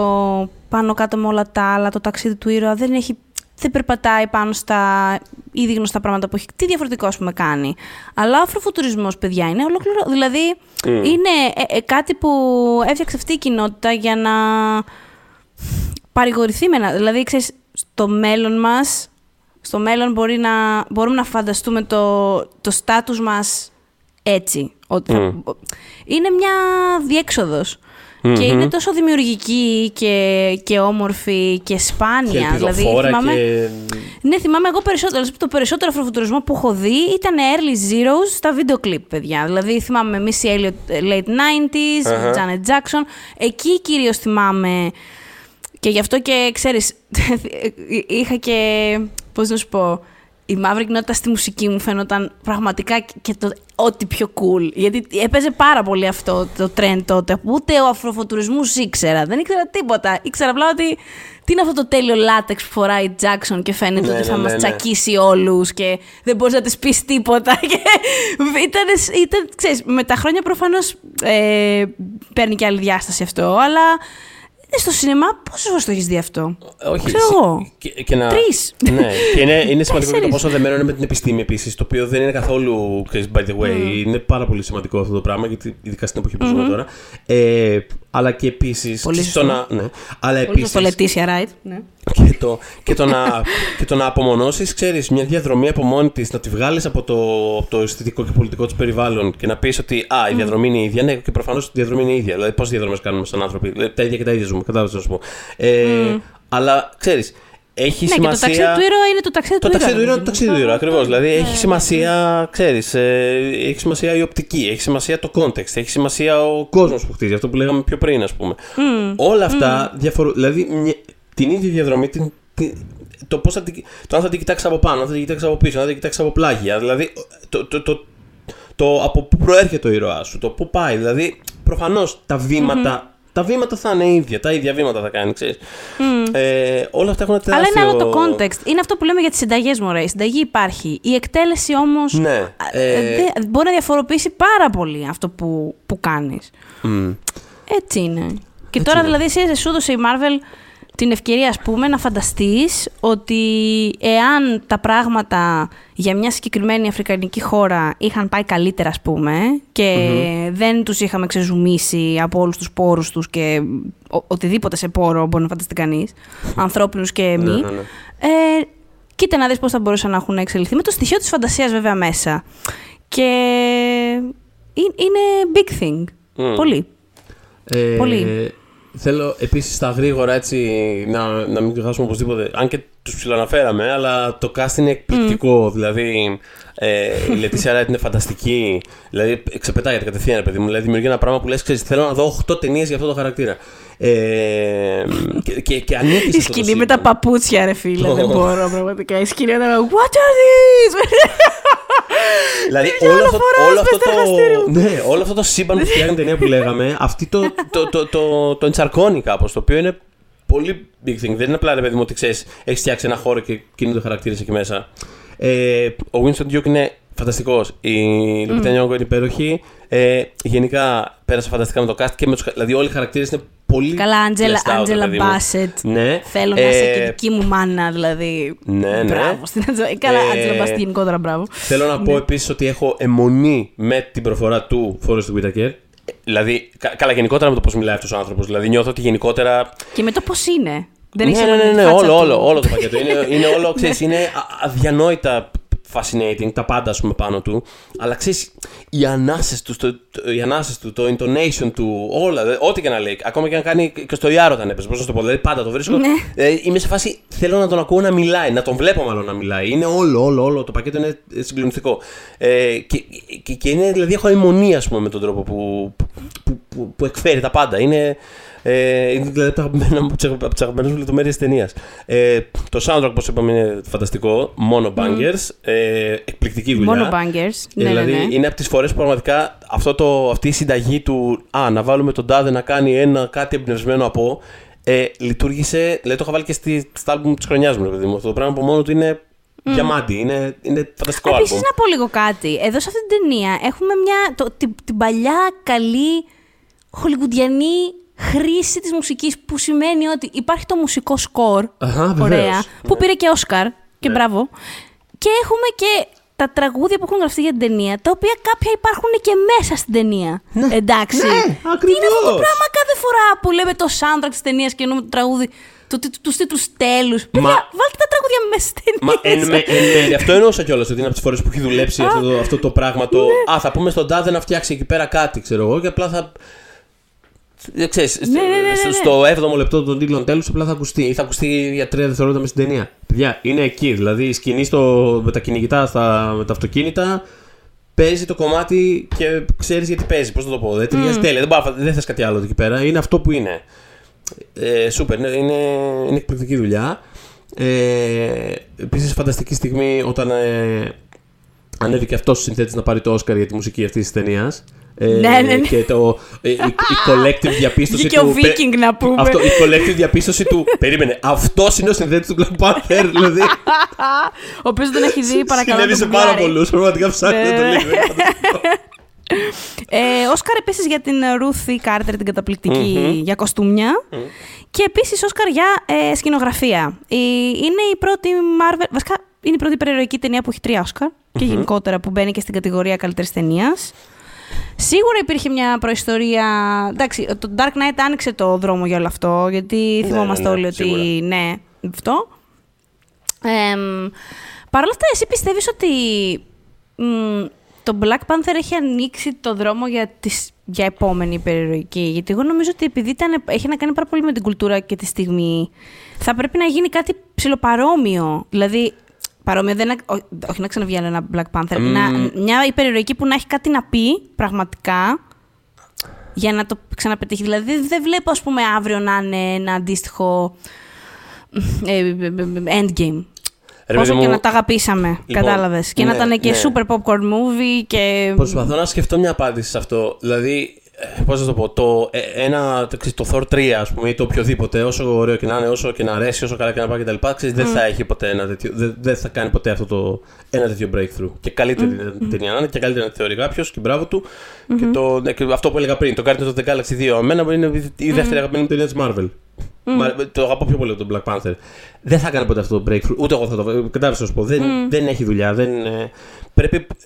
πάνω κάτω με όλα τα άλλα. Το ταξίδι του ήρωα δεν περπατάει πάνω στα ήδη γνωστά πράγματα που έχει. Τι διαφορετικό, ας πούμε, κάνει. Αλλά ο αφροφουτουρισμός, παιδιά, είναι ολόκληρο. Δηλαδή, είναι κάτι που έφτιαξε αυτή η κοινότητα για να παρηγορηθεί με ένα. Δηλαδή, ξέρεις, στο μέλλον μας, στο μέλλον μπορούμε να φανταστούμε το στάτους μας έτσι. Ότι είναι μια διέξοδος. Και είναι τόσο δημιουργική και όμορφη και σπάνια. Και δηλαδή, θυμάμαι εγώ περισσότερο. Το περισσότερο αφροφουτουρισμό που έχω δει ήταν early zeros στα βίντεο κλιπ, παιδιά. Δηλαδή, θυμάμαι Missy Elliott late 90s, Janet Jackson. Εκεί κυρίως θυμάμαι. Και γι' αυτό και, ξέρεις, είχα και, πώς να σου πω, η μαύρη κοινότητα στη μουσική μου φαίνονταν πραγματικά και το ό,τι πιο cool. Γιατί έπαιζε πάρα πολύ αυτό το trend τότε, που ούτε ο αφροφωτουρισμός ήξερα. Δεν ήξερα τίποτα. Ήξερα απλά ότι τι είναι αυτό το τέλειο λάτεξ που φοράει η Τζάκσον και φαίνεται ότι θα μας τσακίσει όλους και δεν μπορείς να της πεις τίποτα. Ήταν, ξέρεις, με τα χρόνια προφανώς παίρνει και άλλη διάσταση αυτό, αλλά... στο σινεμά, πόσο φορές το έχεις δει αυτό? Όχι. Ξέρω εγώ. Τρεις. Ναι. Και είναι σημαντικό και το πόσο δεμένο είναι με την επιστήμη επίσης, το οποίο δεν είναι καθόλου, by the way. Είναι πάρα πολύ σημαντικό αυτό το πράγμα, γιατί ειδικά στην εποχή που ζούμε τώρα. Αλλά και επίσης. Πολύ σωστό. Το Λετίσια Ράιτ. Και το να απομονώσεις, ξέρεις, μια διαδρομή από μόνη της, να τη βγάλεις από το αισθητικό και πολιτικό της περιβάλλον και να πεις ότι η διαδρομή είναι η ίδια. Ναι, και προφανώς η διαδρομή είναι η ίδια. Δηλαδή, πόσες διαδρομές κάνουμε σαν άνθρωποι? Δηλαδή, τα ίδια και τα ίδια ζούμε. Κατάλαβες να σου πω. Αλλά ξέρεις, έχει σημασία. Και το ταξίδι του ήρωα είναι το ταξίδι του ήρωα. Το ταξίδι του ήρωα είναι το ταξίδι του ήρωα, ακριβώς. Δηλαδή, έχει σημασία, ξέρεις, έχει σημασία η οπτική, έχει σημασία το context, έχει σημασία ο κόσμος που χτίζει, αυτό που λέγαμε πιο πριν, ας πούμε. Όλα αυτά διαφορούν. Δηλαδή, την ίδια διαδρομή, το αν θα την κοιτάξεις από πάνω, αν θα την κοιτάξεις από πίσω, αν θα την κοιτάξεις από πλάγια. Δηλαδή, το από πού προέρχεται ο ήρωάς σου, το πού πάει. Δηλαδή, προφανώς τα βήματα θα είναι ίδια, τα ίδια βήματα θα κάνει, ξέρεις. Όλα αυτά έχουν τεράστιο... Αλλά είναι άλλο το context. Είναι αυτό που λέμε για τις συνταγές, μωρέ. Η συνταγή υπάρχει. Η εκτέλεση όμως μπορεί να διαφοροποιήσει πάρα πολύ αυτό που κάνεις. Έτσι είναι. Και έτσι τώρα είναι. Δηλαδή εσύ σου έδωσε η Marvel την ευκαιρία, ας πούμε, να φανταστείς ότι εάν τα πράγματα για μια συγκεκριμένη αφρικανική χώρα είχαν πάει καλύτερα, ας πούμε, και δεν τους είχαμε ξεζουμίσει από όλους τους πόρους τους και οτιδήποτε σε πόρο μπορεί να φανταστεί κανείς, ανθρώπινους και μη, κοίτα να δεις πώς θα μπορούσαν να έχουν εξελιχθεί, με το στοιχείο της φαντασίας βέβαια μέσα. Και είναι big thing. Πολύ. Πολύ. Θέλω επίσης στα γρήγορα, έτσι, να μην ξεχάσουμε οπωσδήποτε, αν και τους ψηλοαναφέραμε, αλλά το cast είναι εκπληκτικό. Δηλαδή, η Λετίσια Ράιτ είναι φανταστική. Δηλαδή, ξεπετάγεται κατευθείαν, ρε παιδί μου. Δηλαδή, δημιουργεί ένα πράγμα που λες, ξέρεις, θέλω να δω 8 ταινίες για αυτό το χαρακτήρα. Και ανήκει η σκηνή με τα παπούτσια, ρε φίλε. Δεν μπορώ, πραγματικά. Η σκηνή ήταν. What are these? Δηλαδή, όλο αυτό το σύμπαν που φτιάχνει την ταινία που λέγαμε, αυτή το ενσαρκώνει κάπως, το οποίο είναι πολύ big thing. Δεν είναι απλά, ρε παιδί μου, ότι ξέρεις, έχεις φτιάξει ένα χώρο και κινεί το χαρακτήρες εκεί μέσα. Ο Winston Duke είναι φανταστικός. Η Lupita Nyong'o είναι υπέροχη. Γενικά, πέρασε φανταστικά με το cast και με τους. Δηλαδή, όλοι οι χαρακτήρες είναι πολύ. Καλά, Angela Bassett. Ναι. Θέλω να είσαι και δική μου μάνα, δηλαδή. Ναι, ναι. Μπράβο. Καλά, Angela Bassett γενικότερα, μπράβο. Θέλω να πω επίσης ότι έχω αιμονή με την προφορά του Forest Whitaker. Δηλαδή, καλά, γενικότερα με το πώς μιλάει αυτός ο άνθρωπος. Δηλαδή, νιώθω ότι γενικότερα. Και με το πώς είναι. Δεν ναι, ναι, όλο το πακέτο. Είναι όλο, ξέρεις, είναι αδιανόητα fascinating, τα πάντα, ας πούμε, πάνω του. Αλλά ξέρεις, οι ανάσες του, το intonation του, όλα, ό,τι και να λέει. Ακόμα και να κάνει και στο Ιάρο όταν έπαιζε, πώς να το πω, δηλαδή πάντα το βρίσκω. Ναι. Είμαι σε φάση, θέλω να τον ακούω να μιλάει, να τον βλέπω μάλλον να μιλάει. Είναι όλο το πακέτο είναι συγκλονιστικό. Και είναι, δηλαδή, έχω αιμονία, ας πούμε, με τον τρόπο που εκφέρει τα πάντα. Είναι. Δηλαδή από τις αγαπημένες μου λεπτομέρειες της ταινίας. Το soundtrack, όπως είπαμε, είναι φανταστικό. Μόνο bangers. Εκπληκτική δουλειά. Μόνο bangers. Δηλαδή είναι από τις φορές που πραγματικά αυτή η συνταγή του να βάλουμε τον τάδε να κάνει ένα κάτι εμπνευσμένο από λειτουργήσε. Δηλαδή το είχα βάλει και στα άλμπουμ της χρονιάς μου, παιδί μου. Αυτό το πράγμα από μόνο του είναι διαμάντι. Είναι φανταστικό. Επίσης να πω λίγο κάτι. Εδώ σε αυτή την ταινία έχουμε την παλιά καλή χολιγουντιανή χρήση της μουσικής, που σημαίνει ότι υπάρχει το μουσικό σκορ, ωραία, που πήρε και Όσκαρ, και μπράβο. Και έχουμε και τα τραγούδια που έχουν γραφτεί για την ταινία, τα οποία κάποια υπάρχουν και μέσα στην ταινία. Ναι. Εντάξει. Ναι, ακριβώς. Τι είναι αυτό το πράγμα κάθε φορά που λέμε το soundtrack της ταινίας και εννοούμε το τραγούδι, τους τίτλους τέλους. Βάλτε τα τραγούδια μέσα στην ταινία. Αυτό εννοούσα κιόλας, ότι είναι από τις φορές που έχει δουλέψει αυτό το πράγμα. Θα πούμε στον τάδε να φτιάξει εκεί πέρα κάτι, ξέρω εγώ, και απλά θα. Ξέρεις, στο 7ο λεπτό των τίτλων τέλους απλά θα ακουστεί ή θα ακουστεί για 3 δευτερόλεπτα με στην ταινία. Παιδιά, είναι εκεί. Δηλαδή η σκηνή με τα κυνηγητά, με τα αυτοκίνητα, παίζει το κομμάτι και ξέρεις γιατί παίζει. Πώς θα το πω, δεν ταιριάζει τέλεια. Δεν θες κάτι άλλο εκεί πέρα. Είναι αυτό που είναι. Σούπερ, είναι εκπληκτική δουλειά. Επίσης, φανταστική στιγμή όταν ανέβηκε αυτός ο συνθέτης να πάρει το Όσκαρ για τη μουσική αυτή τη ταινία. Και η collective διαπίστωση του. Και ο Viking να πούμε. Αυτό, η collective διαπίστωση του. Περίμενε. Αυτός είναι ο συνδέτης του Black Panther, δηλαδή. Ο οποίος δεν έχει δει, παρακαλώ. Συνέβη σε πάρα πολλούς. Πραγματικά ψάχνει να το λέει. Όσκαρ επίσης για την Ruthie Carter, την καταπληκτική, για κοστούμια. Και επίσης Όσκαρ για σκηνογραφία. Είναι η πρώτη Marvel. Βασικά είναι η πρώτη περιεροϊκή ταινία που έχει 3 Όσκαρ. Και γενικότερα που μπαίνει και στην κατηγορία καλύτερης ταινίας. Σίγουρα υπήρχε μια προϊστορία. Εντάξει, το Dark Knight άνοιξε το δρόμο για όλο αυτό, γιατί θυμόμαστε όλοι ότι σίγουρα. Ναι, αυτό. Παρ' όλα αυτά, εσύ πιστεύεις ότι το Black Panther έχει ανοίξει το δρόμο για επόμενη περιεροϊκή? Γιατί εγώ νομίζω ότι επειδή έχει να κάνει πάρα πολύ με την κουλτούρα και τη στιγμή, θα πρέπει να γίνει κάτι ψιλοπαρόμοιο. Δηλαδή, όχι να ξαναβγαίνει ένα Black Panther. Μια υπερηρωική που να έχει κάτι να πει πραγματικά για να το ξαναπετύχει. Δηλαδή δεν βλέπω, ας πούμε, αύριο να είναι ένα αντίστοιχο endgame. Όσο και να τα αγαπήσαμε, λοιπόν, κατάλαβες. Και να ήταν και super popcorn movie και. Προσπαθώ να σκεφτώ μια απάντηση σε αυτό. Δηλαδή, πώς να το πω, το Thor 3, ας πούμε, ή το οποιοδήποτε, όσο ωραίο και να είναι, όσο και να αρέσει, όσο καλά και να πάει κτλ. Δεν θα έχει ποτέ ένα τέτοιο. Δεν θα κάνει ποτέ αυτό ένα τέτοιο breakthrough. Και καλύτερη ταινία να είναι, και καλύτερα να τη θεωρεί κάποιος, και μπράβο του. Και αυτό που έλεγα πριν, το Guardians of the Galaxy 2, εμένα είναι η δεύτερη αγαπημένη ταινία της Marvel. Το αγαπώ πιο πολύ από τον Black Panther. Δεν θα κάνει ποτέ αυτό το breakthrough, ούτε εγώ θα το κάνω. Κατάλαβε να σου πω. Δεν έχει δουλειά.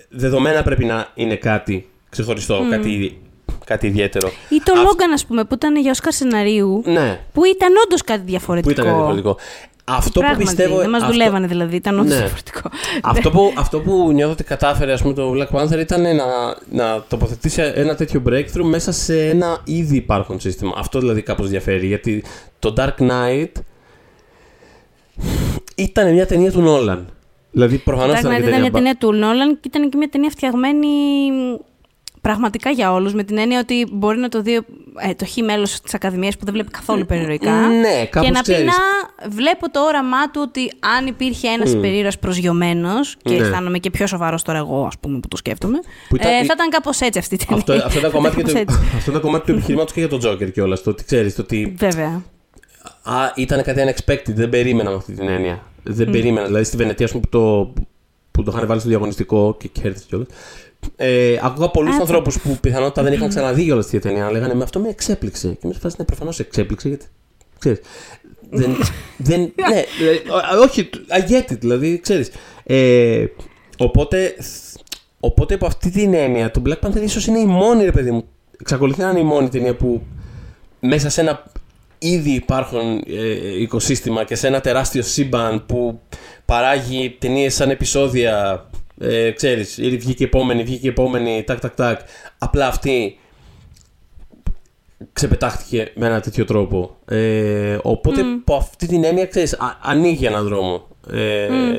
Δεδομένα πρέπει να είναι κάτι ξεχωριστό, κάτι ιδιαίτερο. Ή το Logan, ας πούμε, που ήταν για Όσκαρ σεναρίου. Ναι. Που ήταν όντως κάτι διαφορετικό. Αυτό πράγματι, που πιστεύω. Δεν μας δουλεύανε, δηλαδή. Ήταν όντως διαφορετικό. Αυτό που νιώθω ότι κατάφερε, ας πούμε, το Black Panther ήταν να τοποθετήσει ένα τέτοιο breakthrough μέσα σε ένα ήδη υπάρχον σύστημα. Αυτό δηλαδή κάπως διαφέρει. Γιατί το Dark Knight ήταν μια ταινία του Nolan. Δηλαδή προφανώς ήταν μια ταινία του Nolan και ήταν και μια ταινία φτιαγμένη. Πραγματικά για όλους, με την έννοια ότι μπορεί να το δει το χι μέλος της Ακαδημίας που δεν βλέπει καθόλου περιεροϊκά. Ναι, και να πει βλέπω το όραμά του ότι αν υπήρχε ένας υπερήρωας προσγειωμένος, και αισθάνομαι και πιο σοβαρός τώρα εγώ, ας πούμε, που το σκέφτομαι, θα ήταν κάπως έτσι αυτή τη στιγμή. Αυτό ήταν κομμάτι του επιχειρήματος και για τον Τζόκερ κιόλας. Το ότι ξέρεις, το ότι. Βέβαια. Ήταν κάτι unexpected, δεν περίμενα με αυτή την έννοια. Δεν περίμενα. Δηλαδή στη Βενετία, που το είχαν βάλει στο διαγωνιστικό και κέρδισε κιόλας. Ακούγα πολλούς ανθρώπους που πιθανότατα δεν είχαν ξαναδεί όλη αυτή την ταινία. Λέγανε με αυτό με εξέπληξε. Και εμείς φάσαμε προφανώς εξέπληξε γιατί. Ξέρεις. Ναι, όχι, αγέτη δηλαδή, ξέρεις. Οπότε από αυτή την έννοια, το Black Panther ίσως είναι η μόνη, ρε παιδί μου. Εξακολουθεί να είναι η μόνη ταινία που μέσα σε ένα ήδη υπάρχον οικοσύστημα και σε ένα τεράστιο σύμπαν που παράγει ταινίες σαν επεισόδια. Ξέρεις, βγήκε η επόμενη, τάκ. Απλά αυτή ξεπετάχτηκε με ένα τέτοιο τρόπο. Οπότε από αυτή την έννοια, ξέρεις, ανοίγει έναν δρόμο.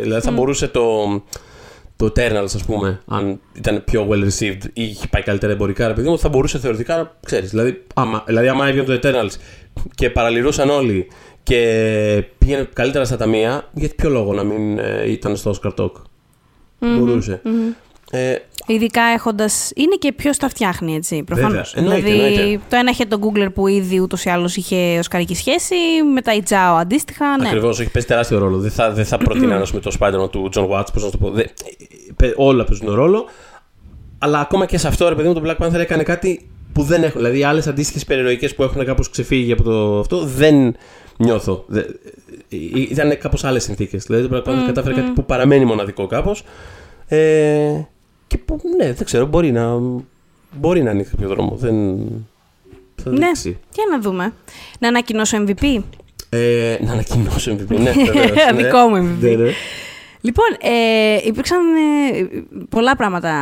Δηλαδή θα μπορούσε το Eternals, ας πούμε, αν ήταν πιο well received ή είχε πάει καλύτερα εμπορικά, ρε παιδί μου, θα μπορούσε θεωρητικά να ξέρεις. Δηλαδή άμα έβγαινε το Eternals και παραλυρούσαν όλοι και πήγαινε καλύτερα στα ταμεία, γιατί ποιο λόγο να μην ήταν στο Oscar Talk. Μπορούσε. Ειδικά έχοντας. Είναι και ποιος τα φτιάχνει, έτσι, προφανώς. Δηλαδή, το ένα είχε τον Coogler που ήδη ούτως ή άλλως είχε οσκαρική σχέση, μετά η Τζάο αντίστοιχα. Ακριβώς, έχει παίζει τεράστιο ρόλο. Δεν θα προτείνω με το Spider-Man του John Watts, πώς να το πω. Όλα παίζουν ρόλο. Αλλά ακόμα και σε αυτό, ρε παιδί μου, το Black Panther έκανε κάτι που δεν έχω. Δηλαδή, άλλες αντίστοιχες περιεροϊκές που έχουν κάπως ξεφύγει από το αυτό, δεν νιώθω. Ήταν κάπως άλλες συνθήκες. Δηλαδή, το Black Panther κατάφερε κάτι που παραμένει μοναδικό κάπως. Και που, ναι, δεν ξέρω, μπορεί να ανοίξει κάποιο δρόμο. Θα δείξει. Ναι, για να δούμε. Να ανακοινώσω MVP. Ναι, βέβαια. Δικό μου MVP. Ναι. Λοιπόν, υπήρξαν πολλά πράγματα.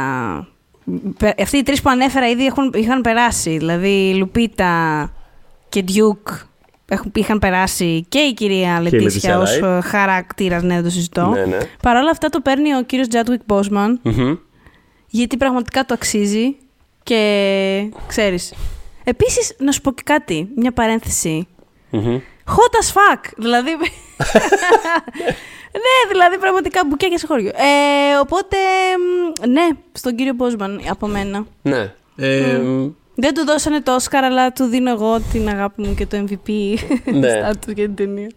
Αυτοί οι τρεις που ανέφερα ήδη είχαν περάσει. Δηλαδή, Λουπίτα και Ντιούκ είχαν περάσει και η κυρία Λετίσια ως χαρακτήρας, ναι, δεν το συζητώ. Ναι, ναι. Παρ' όλα αυτά το παίρνει ο κύριος Chadwick Boseman. Γιατί πραγματικά το αξίζει και ξέρεις. Επίσης, να σου πω και κάτι, μια παρένθεση. Hot as fuck! Δηλαδή. Ναι, δηλαδή πραγματικά μπουκέκια σε χώριο. Οπότε, ναι, στον κύριο Boseman από μένα. Ναι. Δεν του δώσανε το Oscar, αλλά του δίνω εγώ την αγάπη μου και το MVP στάτους για την ταινία.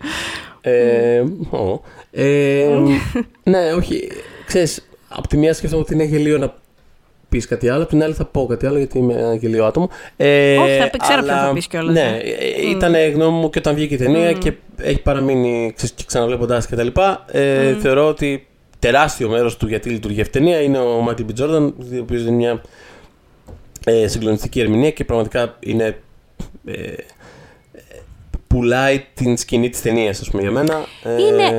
Ναι, όχι, ξέρεις, από τη μία σκέφτομαι ότι είναι γελίο να πεις κάτι άλλο, από την άλλη θα πω κάτι άλλο γιατί είμαι ένα γελίο άτομο. Όχι, θα ξέρω ποιο θα πεις κιόλας. Ναι, ήταν γνώμη μου και όταν βγήκε η ταινία και έχει παραμείνει ξαναβλέποντάς και τα λοιπά. Θεωρώ ότι τεράστιο μέρος του γιατί λειτουργεί αυτή η ταινία είναι ο Μάικλ Μπι Τζόρνταν, ο οποίος είναι μια συγκλονιστική ερμηνεία και πραγματικά είναι. Πουλάει την σκηνή της ταινίας, ας πούμε, για μένα.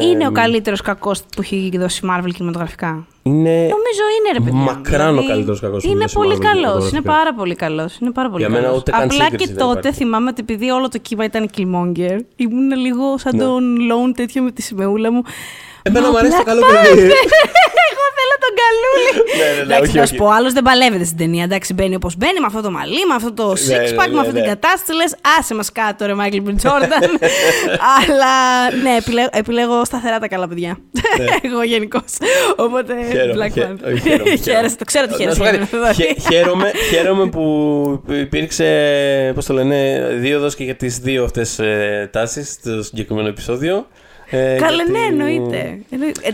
Είναι ο καλύτερος κακός που έχει δώσει Marvel κινηματογραφικά. Νομίζω είναι, ρε παιδί. Μακράν δηλαδή, ο καλύτερος κακός που έχει δώσει Marvel κινηματογραφικά. Είναι πάρα πολύ καλός. Για μένα ούτε καν σύγκριση. Απλά και τότε θυμάμαι ότι επειδή όλο το κύμα ήταν Killmonger, ήμουν λίγο σαν τον Lone τέτοιο με τη σημεούλα μου. Εμένα μου αρέσει το καλό παιδί. Τον καλούλι. Εντάξει, θα σου πω, άλλος δεν παλεύεται στην ταινία. Εντάξει, μπαίνει όπως μπαίνει, με αυτό το μαλλί, με αυτό το six pack, με αυτή την κατάσταση. Λες, άσε μας κάτω, ρε Μάικλ Μπι Τζόρνταν. Αλλά ναι, επιλέγω σταθερά τα καλά παιδιά. Εγώ γενικώς. Οπότε. Black Panther. Χαίρεσαι, το ξέρω ότι χαίρεσαι. Χαίρομαι που υπήρξε, πώς το λένε, δίωδος και για τις δύο αυτές τάσεις στο συγκεκριμένο επεισόδιο. Καλέ, ναι, εννοείται.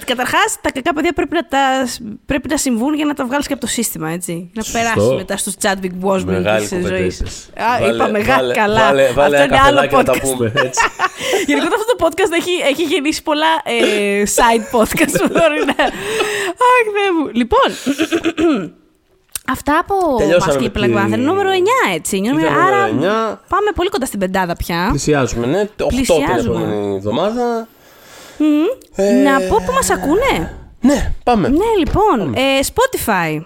Καταρχάς, τα κακά παιδιά πρέπει να συμβούν για να τα βγάλεις και από το σύστημα, έτσι. Να περάσει μετά στους Chadwick Boseman της ζωής. Είπα μεγάλη, καλά. Αυτό είναι άλλο podcast. Γενικότερα αυτό το podcast έχει γεννήσει πολλά side podcasts που δωρεάν. Αχ, Θεέ μου. Λοιπόν, αυτά από μας και η Black Panther. Νούμερο 9, έτσι. Άρα πάμε πολύ κοντά στην πεντάδα πια. Πλησιάζουμε, ναι. 8 την επόμενη εβδομάδα. Να πω που μας ακούνε. Ναι, πάμε. Ναι, λοιπόν, πάμε. Spotify,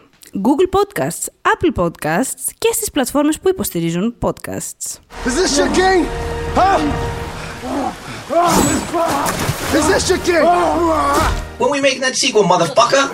Google Podcasts, Apple Podcasts και στις πλατφόρμες που υποστηρίζουν podcasts. Is this your king? Huh? Is this your king? When we make that sequel, motherfucker.